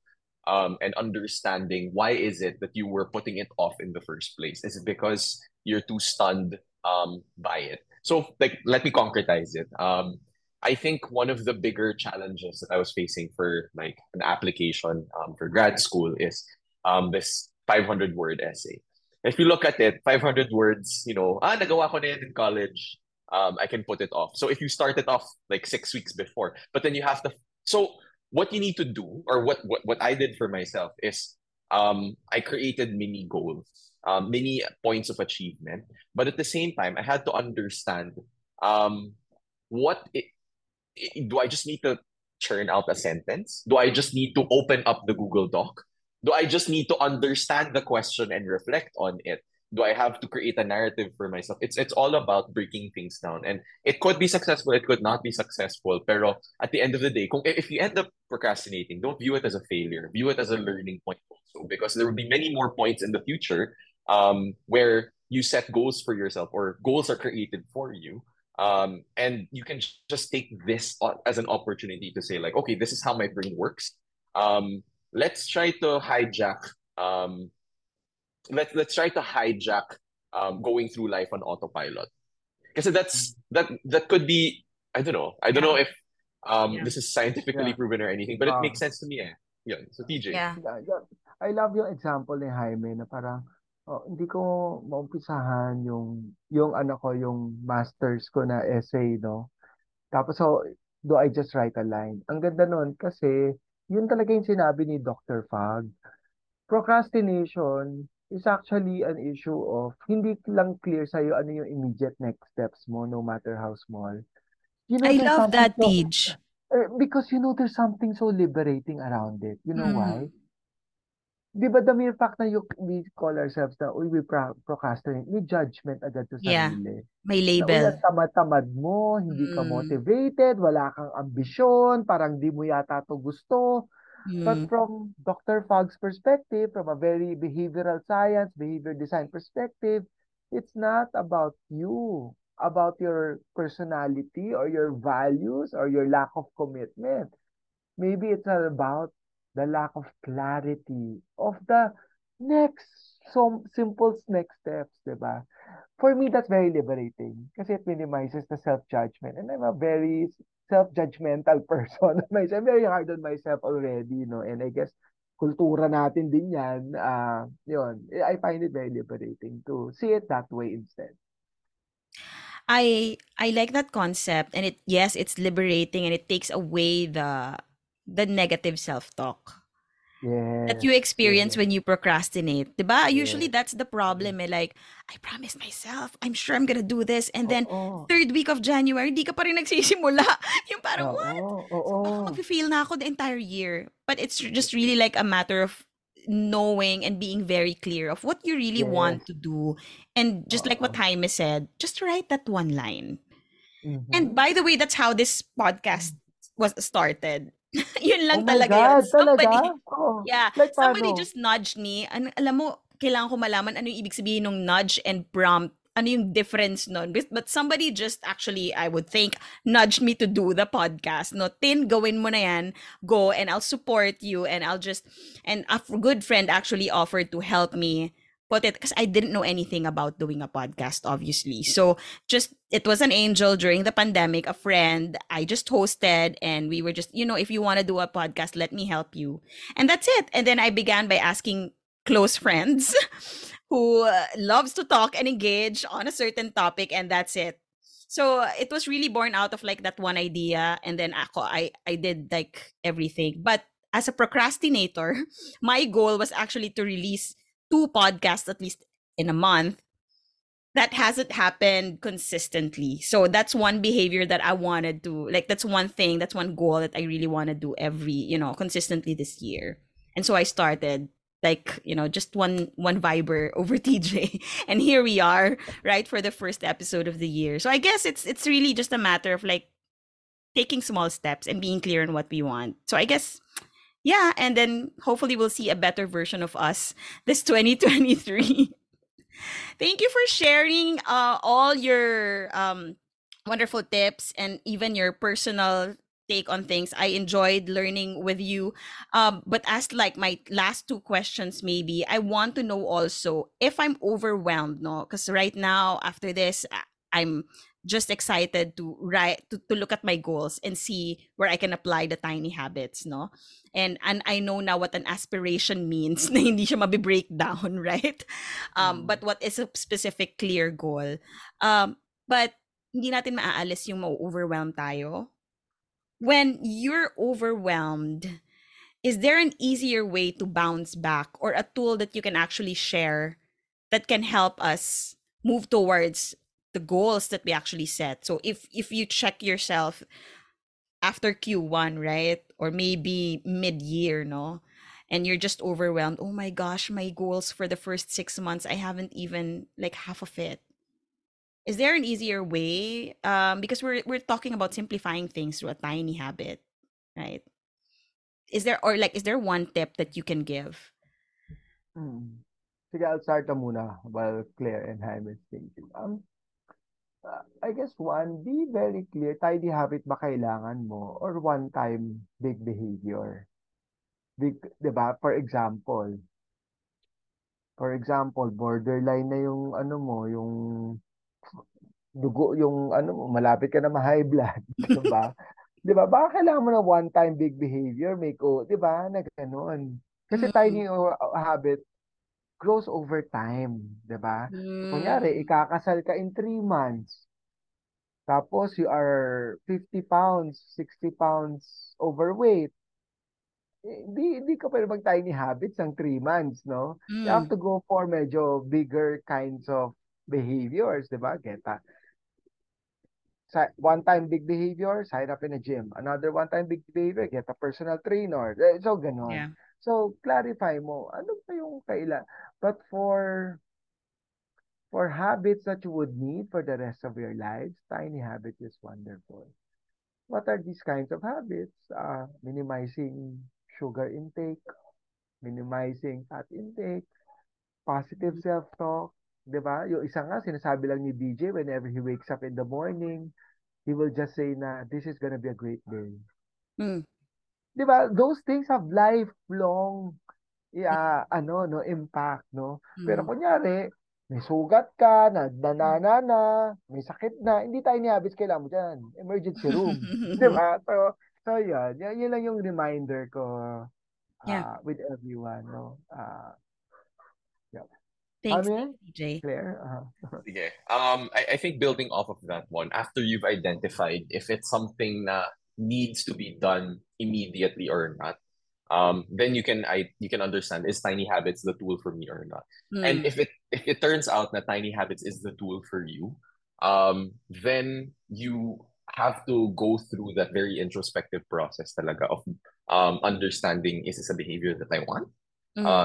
and understanding why is it that you were putting it off in the first place? Is it because you're too stunned by it? So, like, let me concretize it. I think one of the bigger challenges that I was facing for, like, an application for grad school is this 500-word essay. If you look at it, 500 words, you know, nagawa ko na yan in college, I can put it off. So if you start it off, like, 6 weeks before, but then you have to... So what you need to do, or what I did for myself is I created mini goals. Many points of achievement, but at the same time, I had to understand do I just need to churn out a sentence? Do I just need to open up the Google Doc? Do I just need to understand the question and reflect on it? do I have to create a narrative for myself? It's all about breaking things down. And it could be successful, it could not be successful. Pero at the end of the day, if you end up procrastinating, don't view it as a failure. View it as a learning point also, because there will be many more points in the future where you set goals for yourself, or goals are created for you. And you can just take this as an opportunity to say, like, okay, this is how my brain works. Let's try to hijack... Let's try to hijack going through life on autopilot. Because that could be, I don't know if this is scientifically proven or anything, but it makes sense to me. Yeah. So TJ. Yeah. I love yung example ni Jaime na parang hindi ko maumpisahan yung yung master's ko na essay, no. Tapos do I just write a line? Ang ganda nun kasi yun talaga yung sinabi ni Dr. Fogg. Procrastination is actually an issue of hindi lang clear sa'yo ano yung immediate next steps mo, no matter how small. I love that, Tej. Because, there's something so liberating around it. You know why? Di ba the mere fact na we call ourselves na, we procrastinate, may judgment agad to sarili. May label. Na, tamad-tamad mo, hindi ka motivated, wala kang ambisyon, parang di mo yata to gusto. But from Dr. Fogg's perspective, from a very behavioral science, behavior design perspective, it's not about you, about your personality or your values or your lack of commitment. Maybe it's not about the lack of clarity of the next, some simple next steps, diba? For me, that's very liberating kasi it minimizes the self-judgment. And I'm a very self-judgmental person. I'm very hard on myself already, no? And I guess, kultura natin din yan. Yun. I find it very liberating to see it that way instead. I like that concept, and it's liberating, and it takes away the negative self-talk that you experience when you procrastinate. Diba? Usually, that's the problem. Eh? Like, I promised myself, I'm sure I'm gonna do this. And then, third week of January, di ka pa rin nagsisimula. Yung parang, what? So, mag-fail na ako the entire year. But it's just really like a matter of knowing and being very clear of what you really want to do. And just like what Jaime said, just write that one line. And by the way, that's how this podcast was started. Yun lang talaga. God, somebody, talaga? Yeah, like, somebody just nudged me. Alam mo, kailangan ko malaman ano yung ibig sabihin ng nudge and prompt. Ano yung difference nun? But somebody just actually, I would think, nudged me to do the podcast. No, Tin, gawin mo na yan. Go, and I'll support you. And I'll just, and a good friend actually offered to help me put it, because I didn't know anything about doing a podcast, obviously. So just, it was an angel during the pandemic, a friend I just hosted, and we were just, if you want to do a podcast, let me help you. And that's it. And then I began by asking close friends who loves to talk and engage on a certain topic, and that's it. So it was really born out of like that one idea. And then I did like everything. But as a procrastinator, my goal was actually to release 2 podcasts at least in a month. That hasn't happened consistently. So that's one behavior that I want to do. Like, that's one thing, that's one goal that I really want to do every, consistently this year. And so I started like, just one Viber over TJ. And here we are, right, for the first episode of the year. So I guess it's really just a matter of like taking small steps and being clear on what we want. So I guess... yeah, and then hopefully we'll see a better version of us this 2023. Thank you for sharing all your wonderful tips and even your personal take on things. I enjoyed learning with you. But as like my last 2 questions, maybe, I want to know also if I'm overwhelmed, no? Because right now, after this, I'm just excited to write, to look at my goals and see where I can apply the tiny habits, no? And I know now what an aspiration means, na hindi siya mabi-break down, right? But what is a specific clear goal? But hindi natin maaalis yung ma-overwhelm tayo. When you're overwhelmed, is there an easier way to bounce back, or a tool that you can actually share that can help us move towards the goals that we actually set? So if you check yourself after Q1, right? Or maybe mid-year, no? and you're just overwhelmed. Oh my gosh, my goals for the first 6 months, I haven't even like half of it. Is there an easier way? Because we're talking about simplifying things through a tiny habit, right? Is there one tip that you can give? Sige, I'll start muna while Claire and Jaime is thinking. I guess one, be very clear, tidy habit ba kailangan mo or one-time big behavior? Big, diba? For example, borderline na yung ano mo, yung dugo, yung ano mo, malapit ka na ma-high blood, diba? Diba? Baka kailangan mo ng one-time big behavior, diba? Na ganun. Kasi tiny habit grows over time, diba? Kunyari, ikakasal ka in 3 months. Tapos, you are 50 pounds, 60 pounds overweight. Hindi ka pwede mag-tiny habits ng 3 months, no? You have to go for medyo bigger kinds of behaviors, diba? Geta. One-time big behavior, sign up in a gym. Another one-time big behavior, get a personal trainer. So, ganun. Yeah. So, clarify mo, ano pa yung kailan? But for habits that you would need for the rest of your lives, tiny habit is wonderful. What are these kinds of habits? Minimizing sugar intake, minimizing fat intake, positive self-talk, diba? Yung isa nga, sinasabi lang ni BJ, whenever he wakes up in the morning, he will just say na, this is gonna be a great day. Diba? Those things have lifelong impact, no? Pero kunyari, may sugat ka, na, may sakit na, hindi tayo ni habits, kailangan mo dyan. Emergency room. Diba? So yan. Yan lang yung reminder ko with everyone, no? Thanks, TJ. Claire? Sige. I think building off of that one, after you've identified if it's something na needs to be done immediately or not, then you can understand, is tiny habits the tool for me or not? And if it turns out that tiny habits is the tool for you, then you have to go through that very introspective process talaga of understanding, is this a behavior that I want?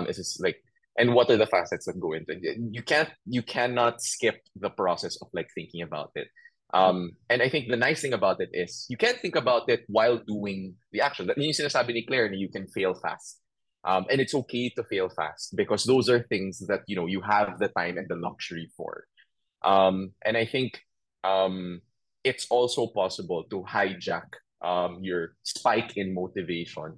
Is this like, and what are the facets that go into it? You cannot skip the process of like thinking about it. And I think the nice thing about it is you can think about it while doing the action. That means sinasabi ni Claire, you can fail fast. And it's okay to fail fast because those are things that, you know, you have the time and the luxury for. And I think it's also possible to hijack your spike in motivation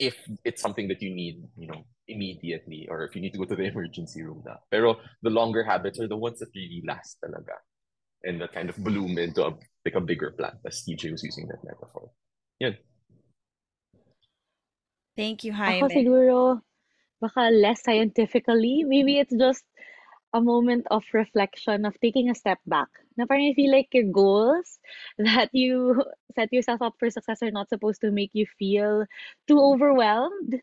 if it's something that you need, you know, immediately, or if you need to go to the emergency room na. Pero the longer habits are the ones that really last talaga and that kind of bloom into a bigger plant, as TJ was using that metaphor. Yan. Thank you, Jaime. Ako siguro, baka less scientifically, maybe it's just a moment of reflection, of taking a step back. Na parang I feel like your goals that you set yourself up for success are not supposed to make you feel too overwhelmed.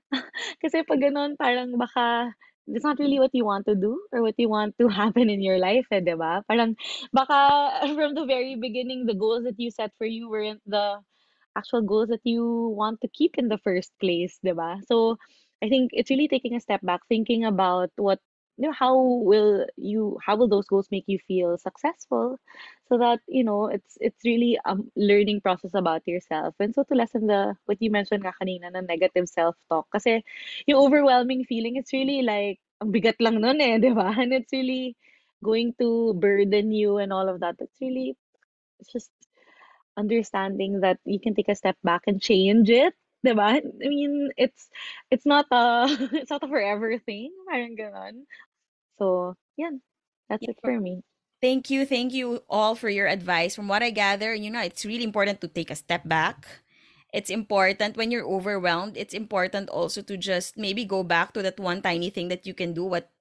Kasi pag ganun, parang baka it's not really what you want to do or what you want to happen in your life, eh, diba? Parang baka from the very beginning, the goals that you set for you weren't the actual goals that you want to keep in the first place, diba? So I think it's really taking a step back, thinking about how will those goals make you feel successful, so that, you know, it's really a learning process about yourself. And so to lessen what you mentioned kanina na negative self-talk, kasi yung overwhelming feeling, it's really like ang bigat lang nun, eh, diba? And it's really going to burden you and all of that. It's just understanding that you can take a step back and change it, diba? I mean, it's not a forever thing. Parang ganon. So, yeah, that's it for me. Thank you all for your advice. From what I gather, you know, it's really important to take a step back. It's important when you're overwhelmed. It's important also to just maybe go back to that one tiny thing that you can do, what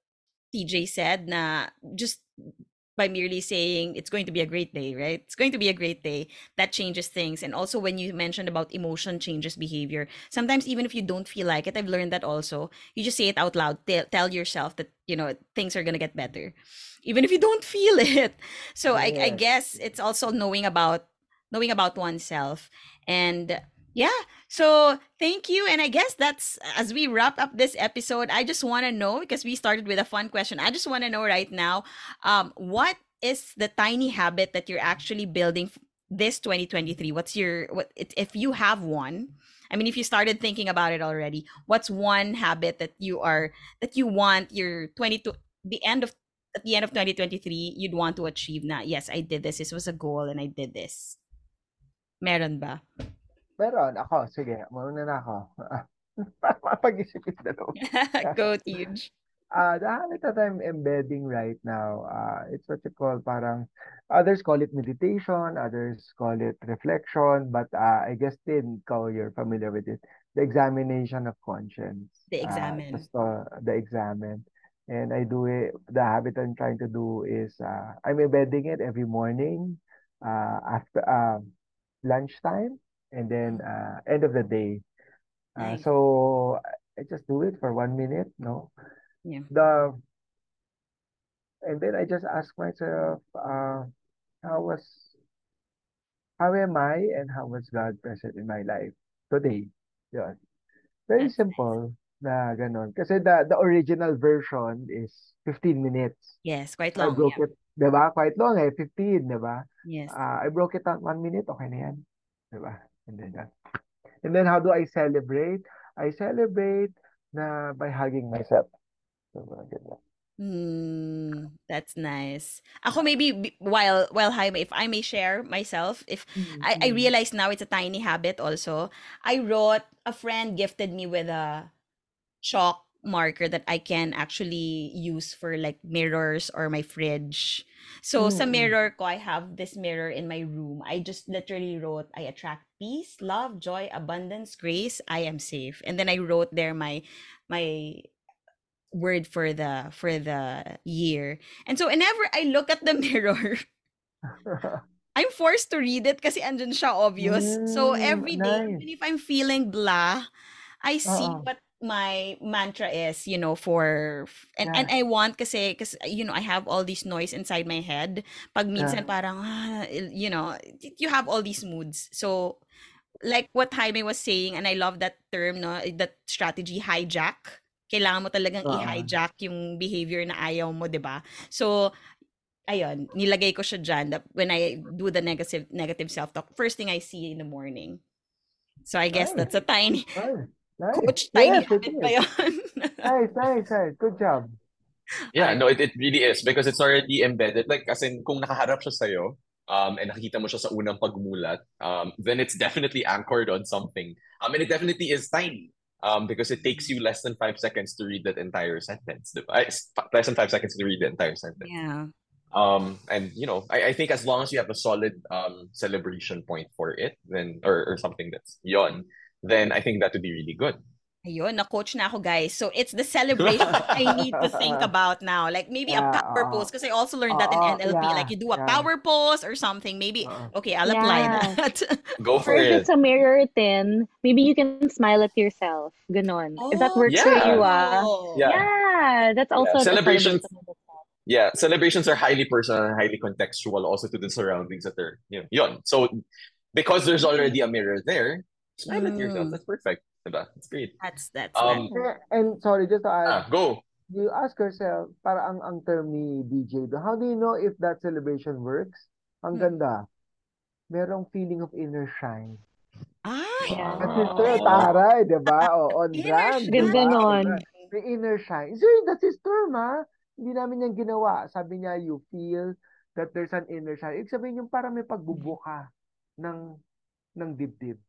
TJ said, na just by merely saying it's going to be a great day, right? It's going to be a great day. That changes things. And also when you mentioned about emotion changes behavior, sometimes even if you don't feel like it, I've learned that also, you just say it out loud, tell yourself that, you know, things are going to get better, even if you don't feel it. So I guess it's also knowing about oneself. And Yeah. So thank you. And I guess that's, as we wrap up this episode, I just want to know, because we started with a fun question. I just want to know right now, what is the tiny habit that you're actually building this 2023? What's your, if you have one, I mean, if you started thinking about it already, what's one habit that you are, that you want your at the end of 2023, you'd want to achieve na, yes, I did this. This was a goal and I did this. Meron ba? Meron. Ako, sige. Maruna na ako. Mapag-isip yung dalawa. Go, TJ. The habit that I'm embedding right now, it's what you call parang, others call it meditation, others call it reflection, but I guess din, ikaw, you're familiar with it. The examination of conscience. The examen. The examen. And I do it, the habit I'm trying to do is, I'm embedding it every morning, after lunchtime, and then end of the day. Nice. So I just do it for 1 minute, no? Yeah. And then I just ask myself, how am I and how was God present in my life today? Yeah. Very simple na ganon. Kasi the original version is 15 minutes. Yes, quite long. I broke it, diba? Quite long eh, 15, diba? Yes. I broke it down 1 minute, okay na yan. Diba? And then how do I celebrate? I celebrate na by hugging myself. So, that's nice. Ako maybe while Jaime, if I may share myself, if I realize now it's a tiny habit also. I wrote, a friend gifted me with a chalk marker that I can actually use for like mirrors or my fridge. So sa mirror ko, I have this mirror in my room. I just literally wrote, I attract peace, love, joy, abundance, grace, I am safe. And then I wrote there my word for the year. And so whenever I look at the mirror, I'm forced to read it kasi andun siya, obvious. So every day, nice. Even if I'm feeling blah, I see but my mantra is, you know, and I want kasi you know, I have all this noise inside my head. Pag minsan parang, you know, you have all these moods. So like what Jaime was saying, and I love that term, no, that strategy, hijack. Kailangan mo talagang i-hijack yung behavior na ayaw mo, 'di ba? So ayun, nilagay ko siya dyan that when I do the negative self-talk, first thing I see in the morning. So I guess that's a tiny nice. Coach, tiny habit ba yun? Nice. Good job. Yeah, no, it really is because it's already embedded. Like, as in, kung nakaharap siya sa'yo, and nakikita mo siya sa unang pagmulat, then it's definitely anchored on something. And it definitely is tiny because it takes you less than 5 seconds to read that entire sentence. Less than 5 seconds to read the entire sentence. Yeah. And, you know, I think as long as you have a solid celebration point for it, then or something that's yon, then I think that would be really good. Ayun, na-coach na ako, guys. So it's the celebration that I need to think about now. Like maybe a power pose, because I also learned that in NLP. Like you do a power pose or something. Maybe, okay, I'll apply that. Go for it. If it's a mirror tin, maybe you can smile at yourself. Ganon. If that works for you, that's also celebrations. Yeah, celebrations are highly personal and highly contextual also to the surroundings that they're, you know, yun. So because there's already a mirror there, smile at yourself. That's perfect. Diba? That's great. That's nice. And sorry, just to add, go. You ask yourself, para ang term ni BJ, how do you know if that celebration works? Ang ganda. Merong feeling of inner shine. Yeah. Kasi ito, taray, diba? On brand. Ganda nun. The inner shine. Sir, that's his term, ha? Hindi namin yung ginawa. Sabi niya, you feel that there's an inner shine. Ibig sabihin yung para may pagbubuka ng dibdib.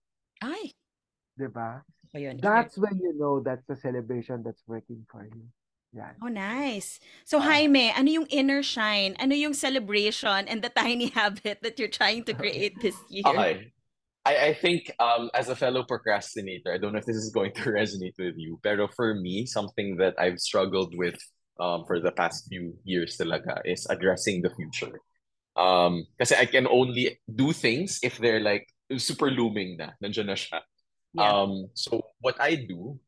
Ay. Diba? So yun, that's when you know that's the celebration that's working for you. Yeah. Oh, nice. So Jaime, ano yung inner shine? Ano yung celebration and the tiny habit that you're trying to create this year? Okay. I think as a fellow procrastinator, I don't know if this is going to resonate with you, pero for me, something that I've struggled with for the past few years talaga is addressing the future. Kasi I can only do things if they're like super looming na, nandiyan na siya. Yeah. So what I do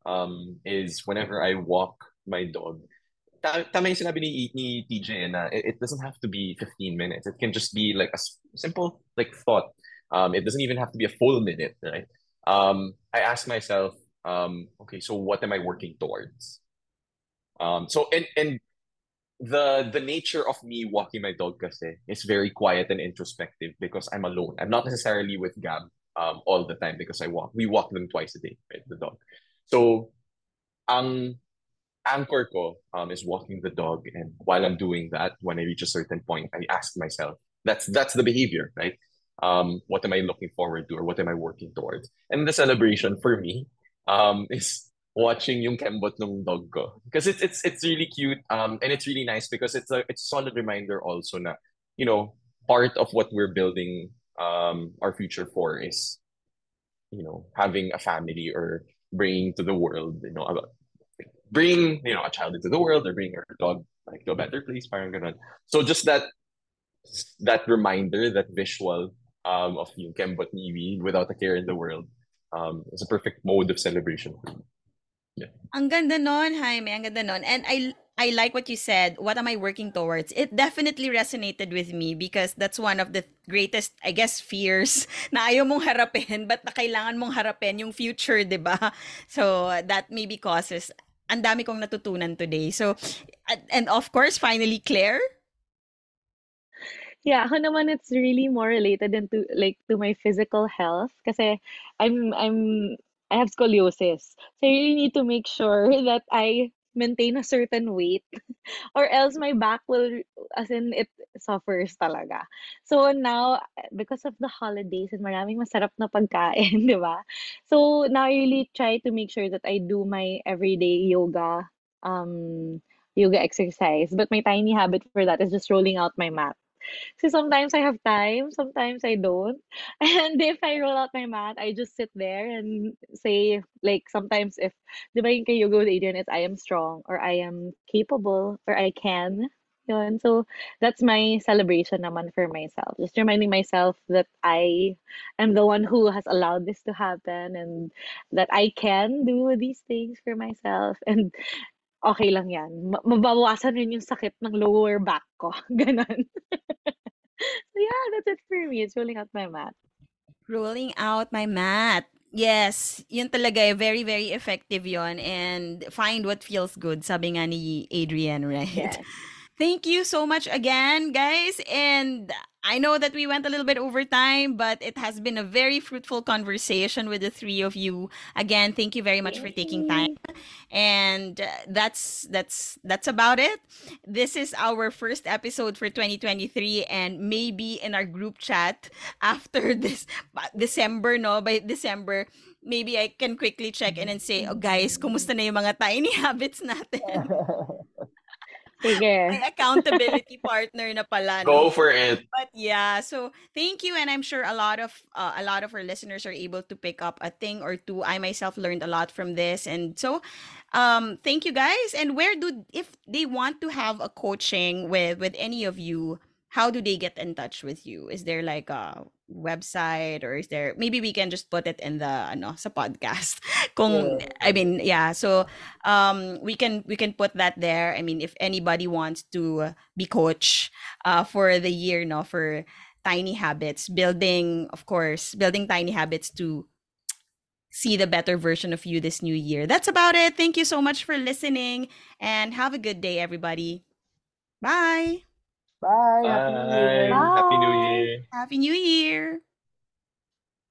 is whenever I walk my dog, tama yung sinabi ni TJ na it doesn't have to be 15 minutes. It can just be like a simple like thought. It doesn't even have to be a full minute, right? I asked myself, okay, so what am I working towards? So the nature of me walking my dog kasi is very quiet and introspective because I'm alone. I'm not necessarily with Gab all the time because we walk them twice a day, right, the dog. So ang anchor ko is walking the dog, and while I'm doing that, when I reach a certain point, I ask myself, that's the behavior, right? What am I looking forward to, or what am I working towards? And the celebration for me is watching yung kembot ng dog ko, because it's really cute, and it's really nice because it's a solid reminder also na, you know, part of what we're building our future for is, you know, having a family or bringing to the world, you know, a child into the world, or bringing our dog like to a better place, parang ganun. So just that reminder, that visual of yung kembot ni Iwi without a care in the world, is a perfect mode of celebration for me. Yeah. Ang ganda nun, Jaime. Ang ganda nun. And I like what you said. What am I working towards? It definitely resonated with me because that's one of the greatest, I guess, fears na ayaw mong harapin, but na kailangan mong harapin yung future, di ba? So that maybe causes, ang dami kong natutunan today. So, and of course, finally, Claire? Yeah, ako naman, it's really more related into, like, to my physical health kasi I have scoliosis. So I really need to make sure that I maintain a certain weight or else my back will, as in, it suffers talaga. So now, because of the holidays and maraming masarap na pagkain, di ba? So now I really try to make sure that I do my everyday yoga exercise. But my tiny habit for that is just rolling out my mat. So sometimes I have time, sometimes I don't. And if I roll out my mat, I just sit there and say, like, sometimes if, di ba yung kay yoga with Adriene, it's I am strong, or I am capable, or I can. Yun. So that's my celebration naman for myself. Just reminding myself that I am the one who has allowed this to happen and that I can do these things for myself. And okay lang yan. Mabawasan rin yung sakit ng lower back ko. Ganon. So yeah, that's it for me. It's rolling out my mat. Rolling out my mat. Yes. Yun talaga. Very, very effective yon. And find what feels good. Sabi nga ni Adriene, right? Yes. Thank you so much again, guys. And I know that we went a little bit over time, but it has been a very fruitful conversation with the three of you. Again, thank you very much for taking time. And that's about it. This is our first episode for 2023, and maybe in our group chat after this December, no? By December, maybe I can quickly check in and say, oh guys, kumusta na yung mga tiny habits natin? Sige. May accountability partner na pala. Go for it. But yeah, so thank you, and I'm sure a lot of our listeners are able to pick up a thing or two. I myself learned a lot from this, and so thank you guys. And if they want to have a coaching with any of you, how do they get in touch with you? Is there like a website, or is there, maybe we can just put it in the sa podcast. We can put that there. I mean, if anybody wants to be coach for the year, for tiny habits, building tiny habits to see the better version of you this new year. That's about it. Thank you so much for listening, and have a good day, everybody. Bye. Bye. Happy New Year. Happy New Year.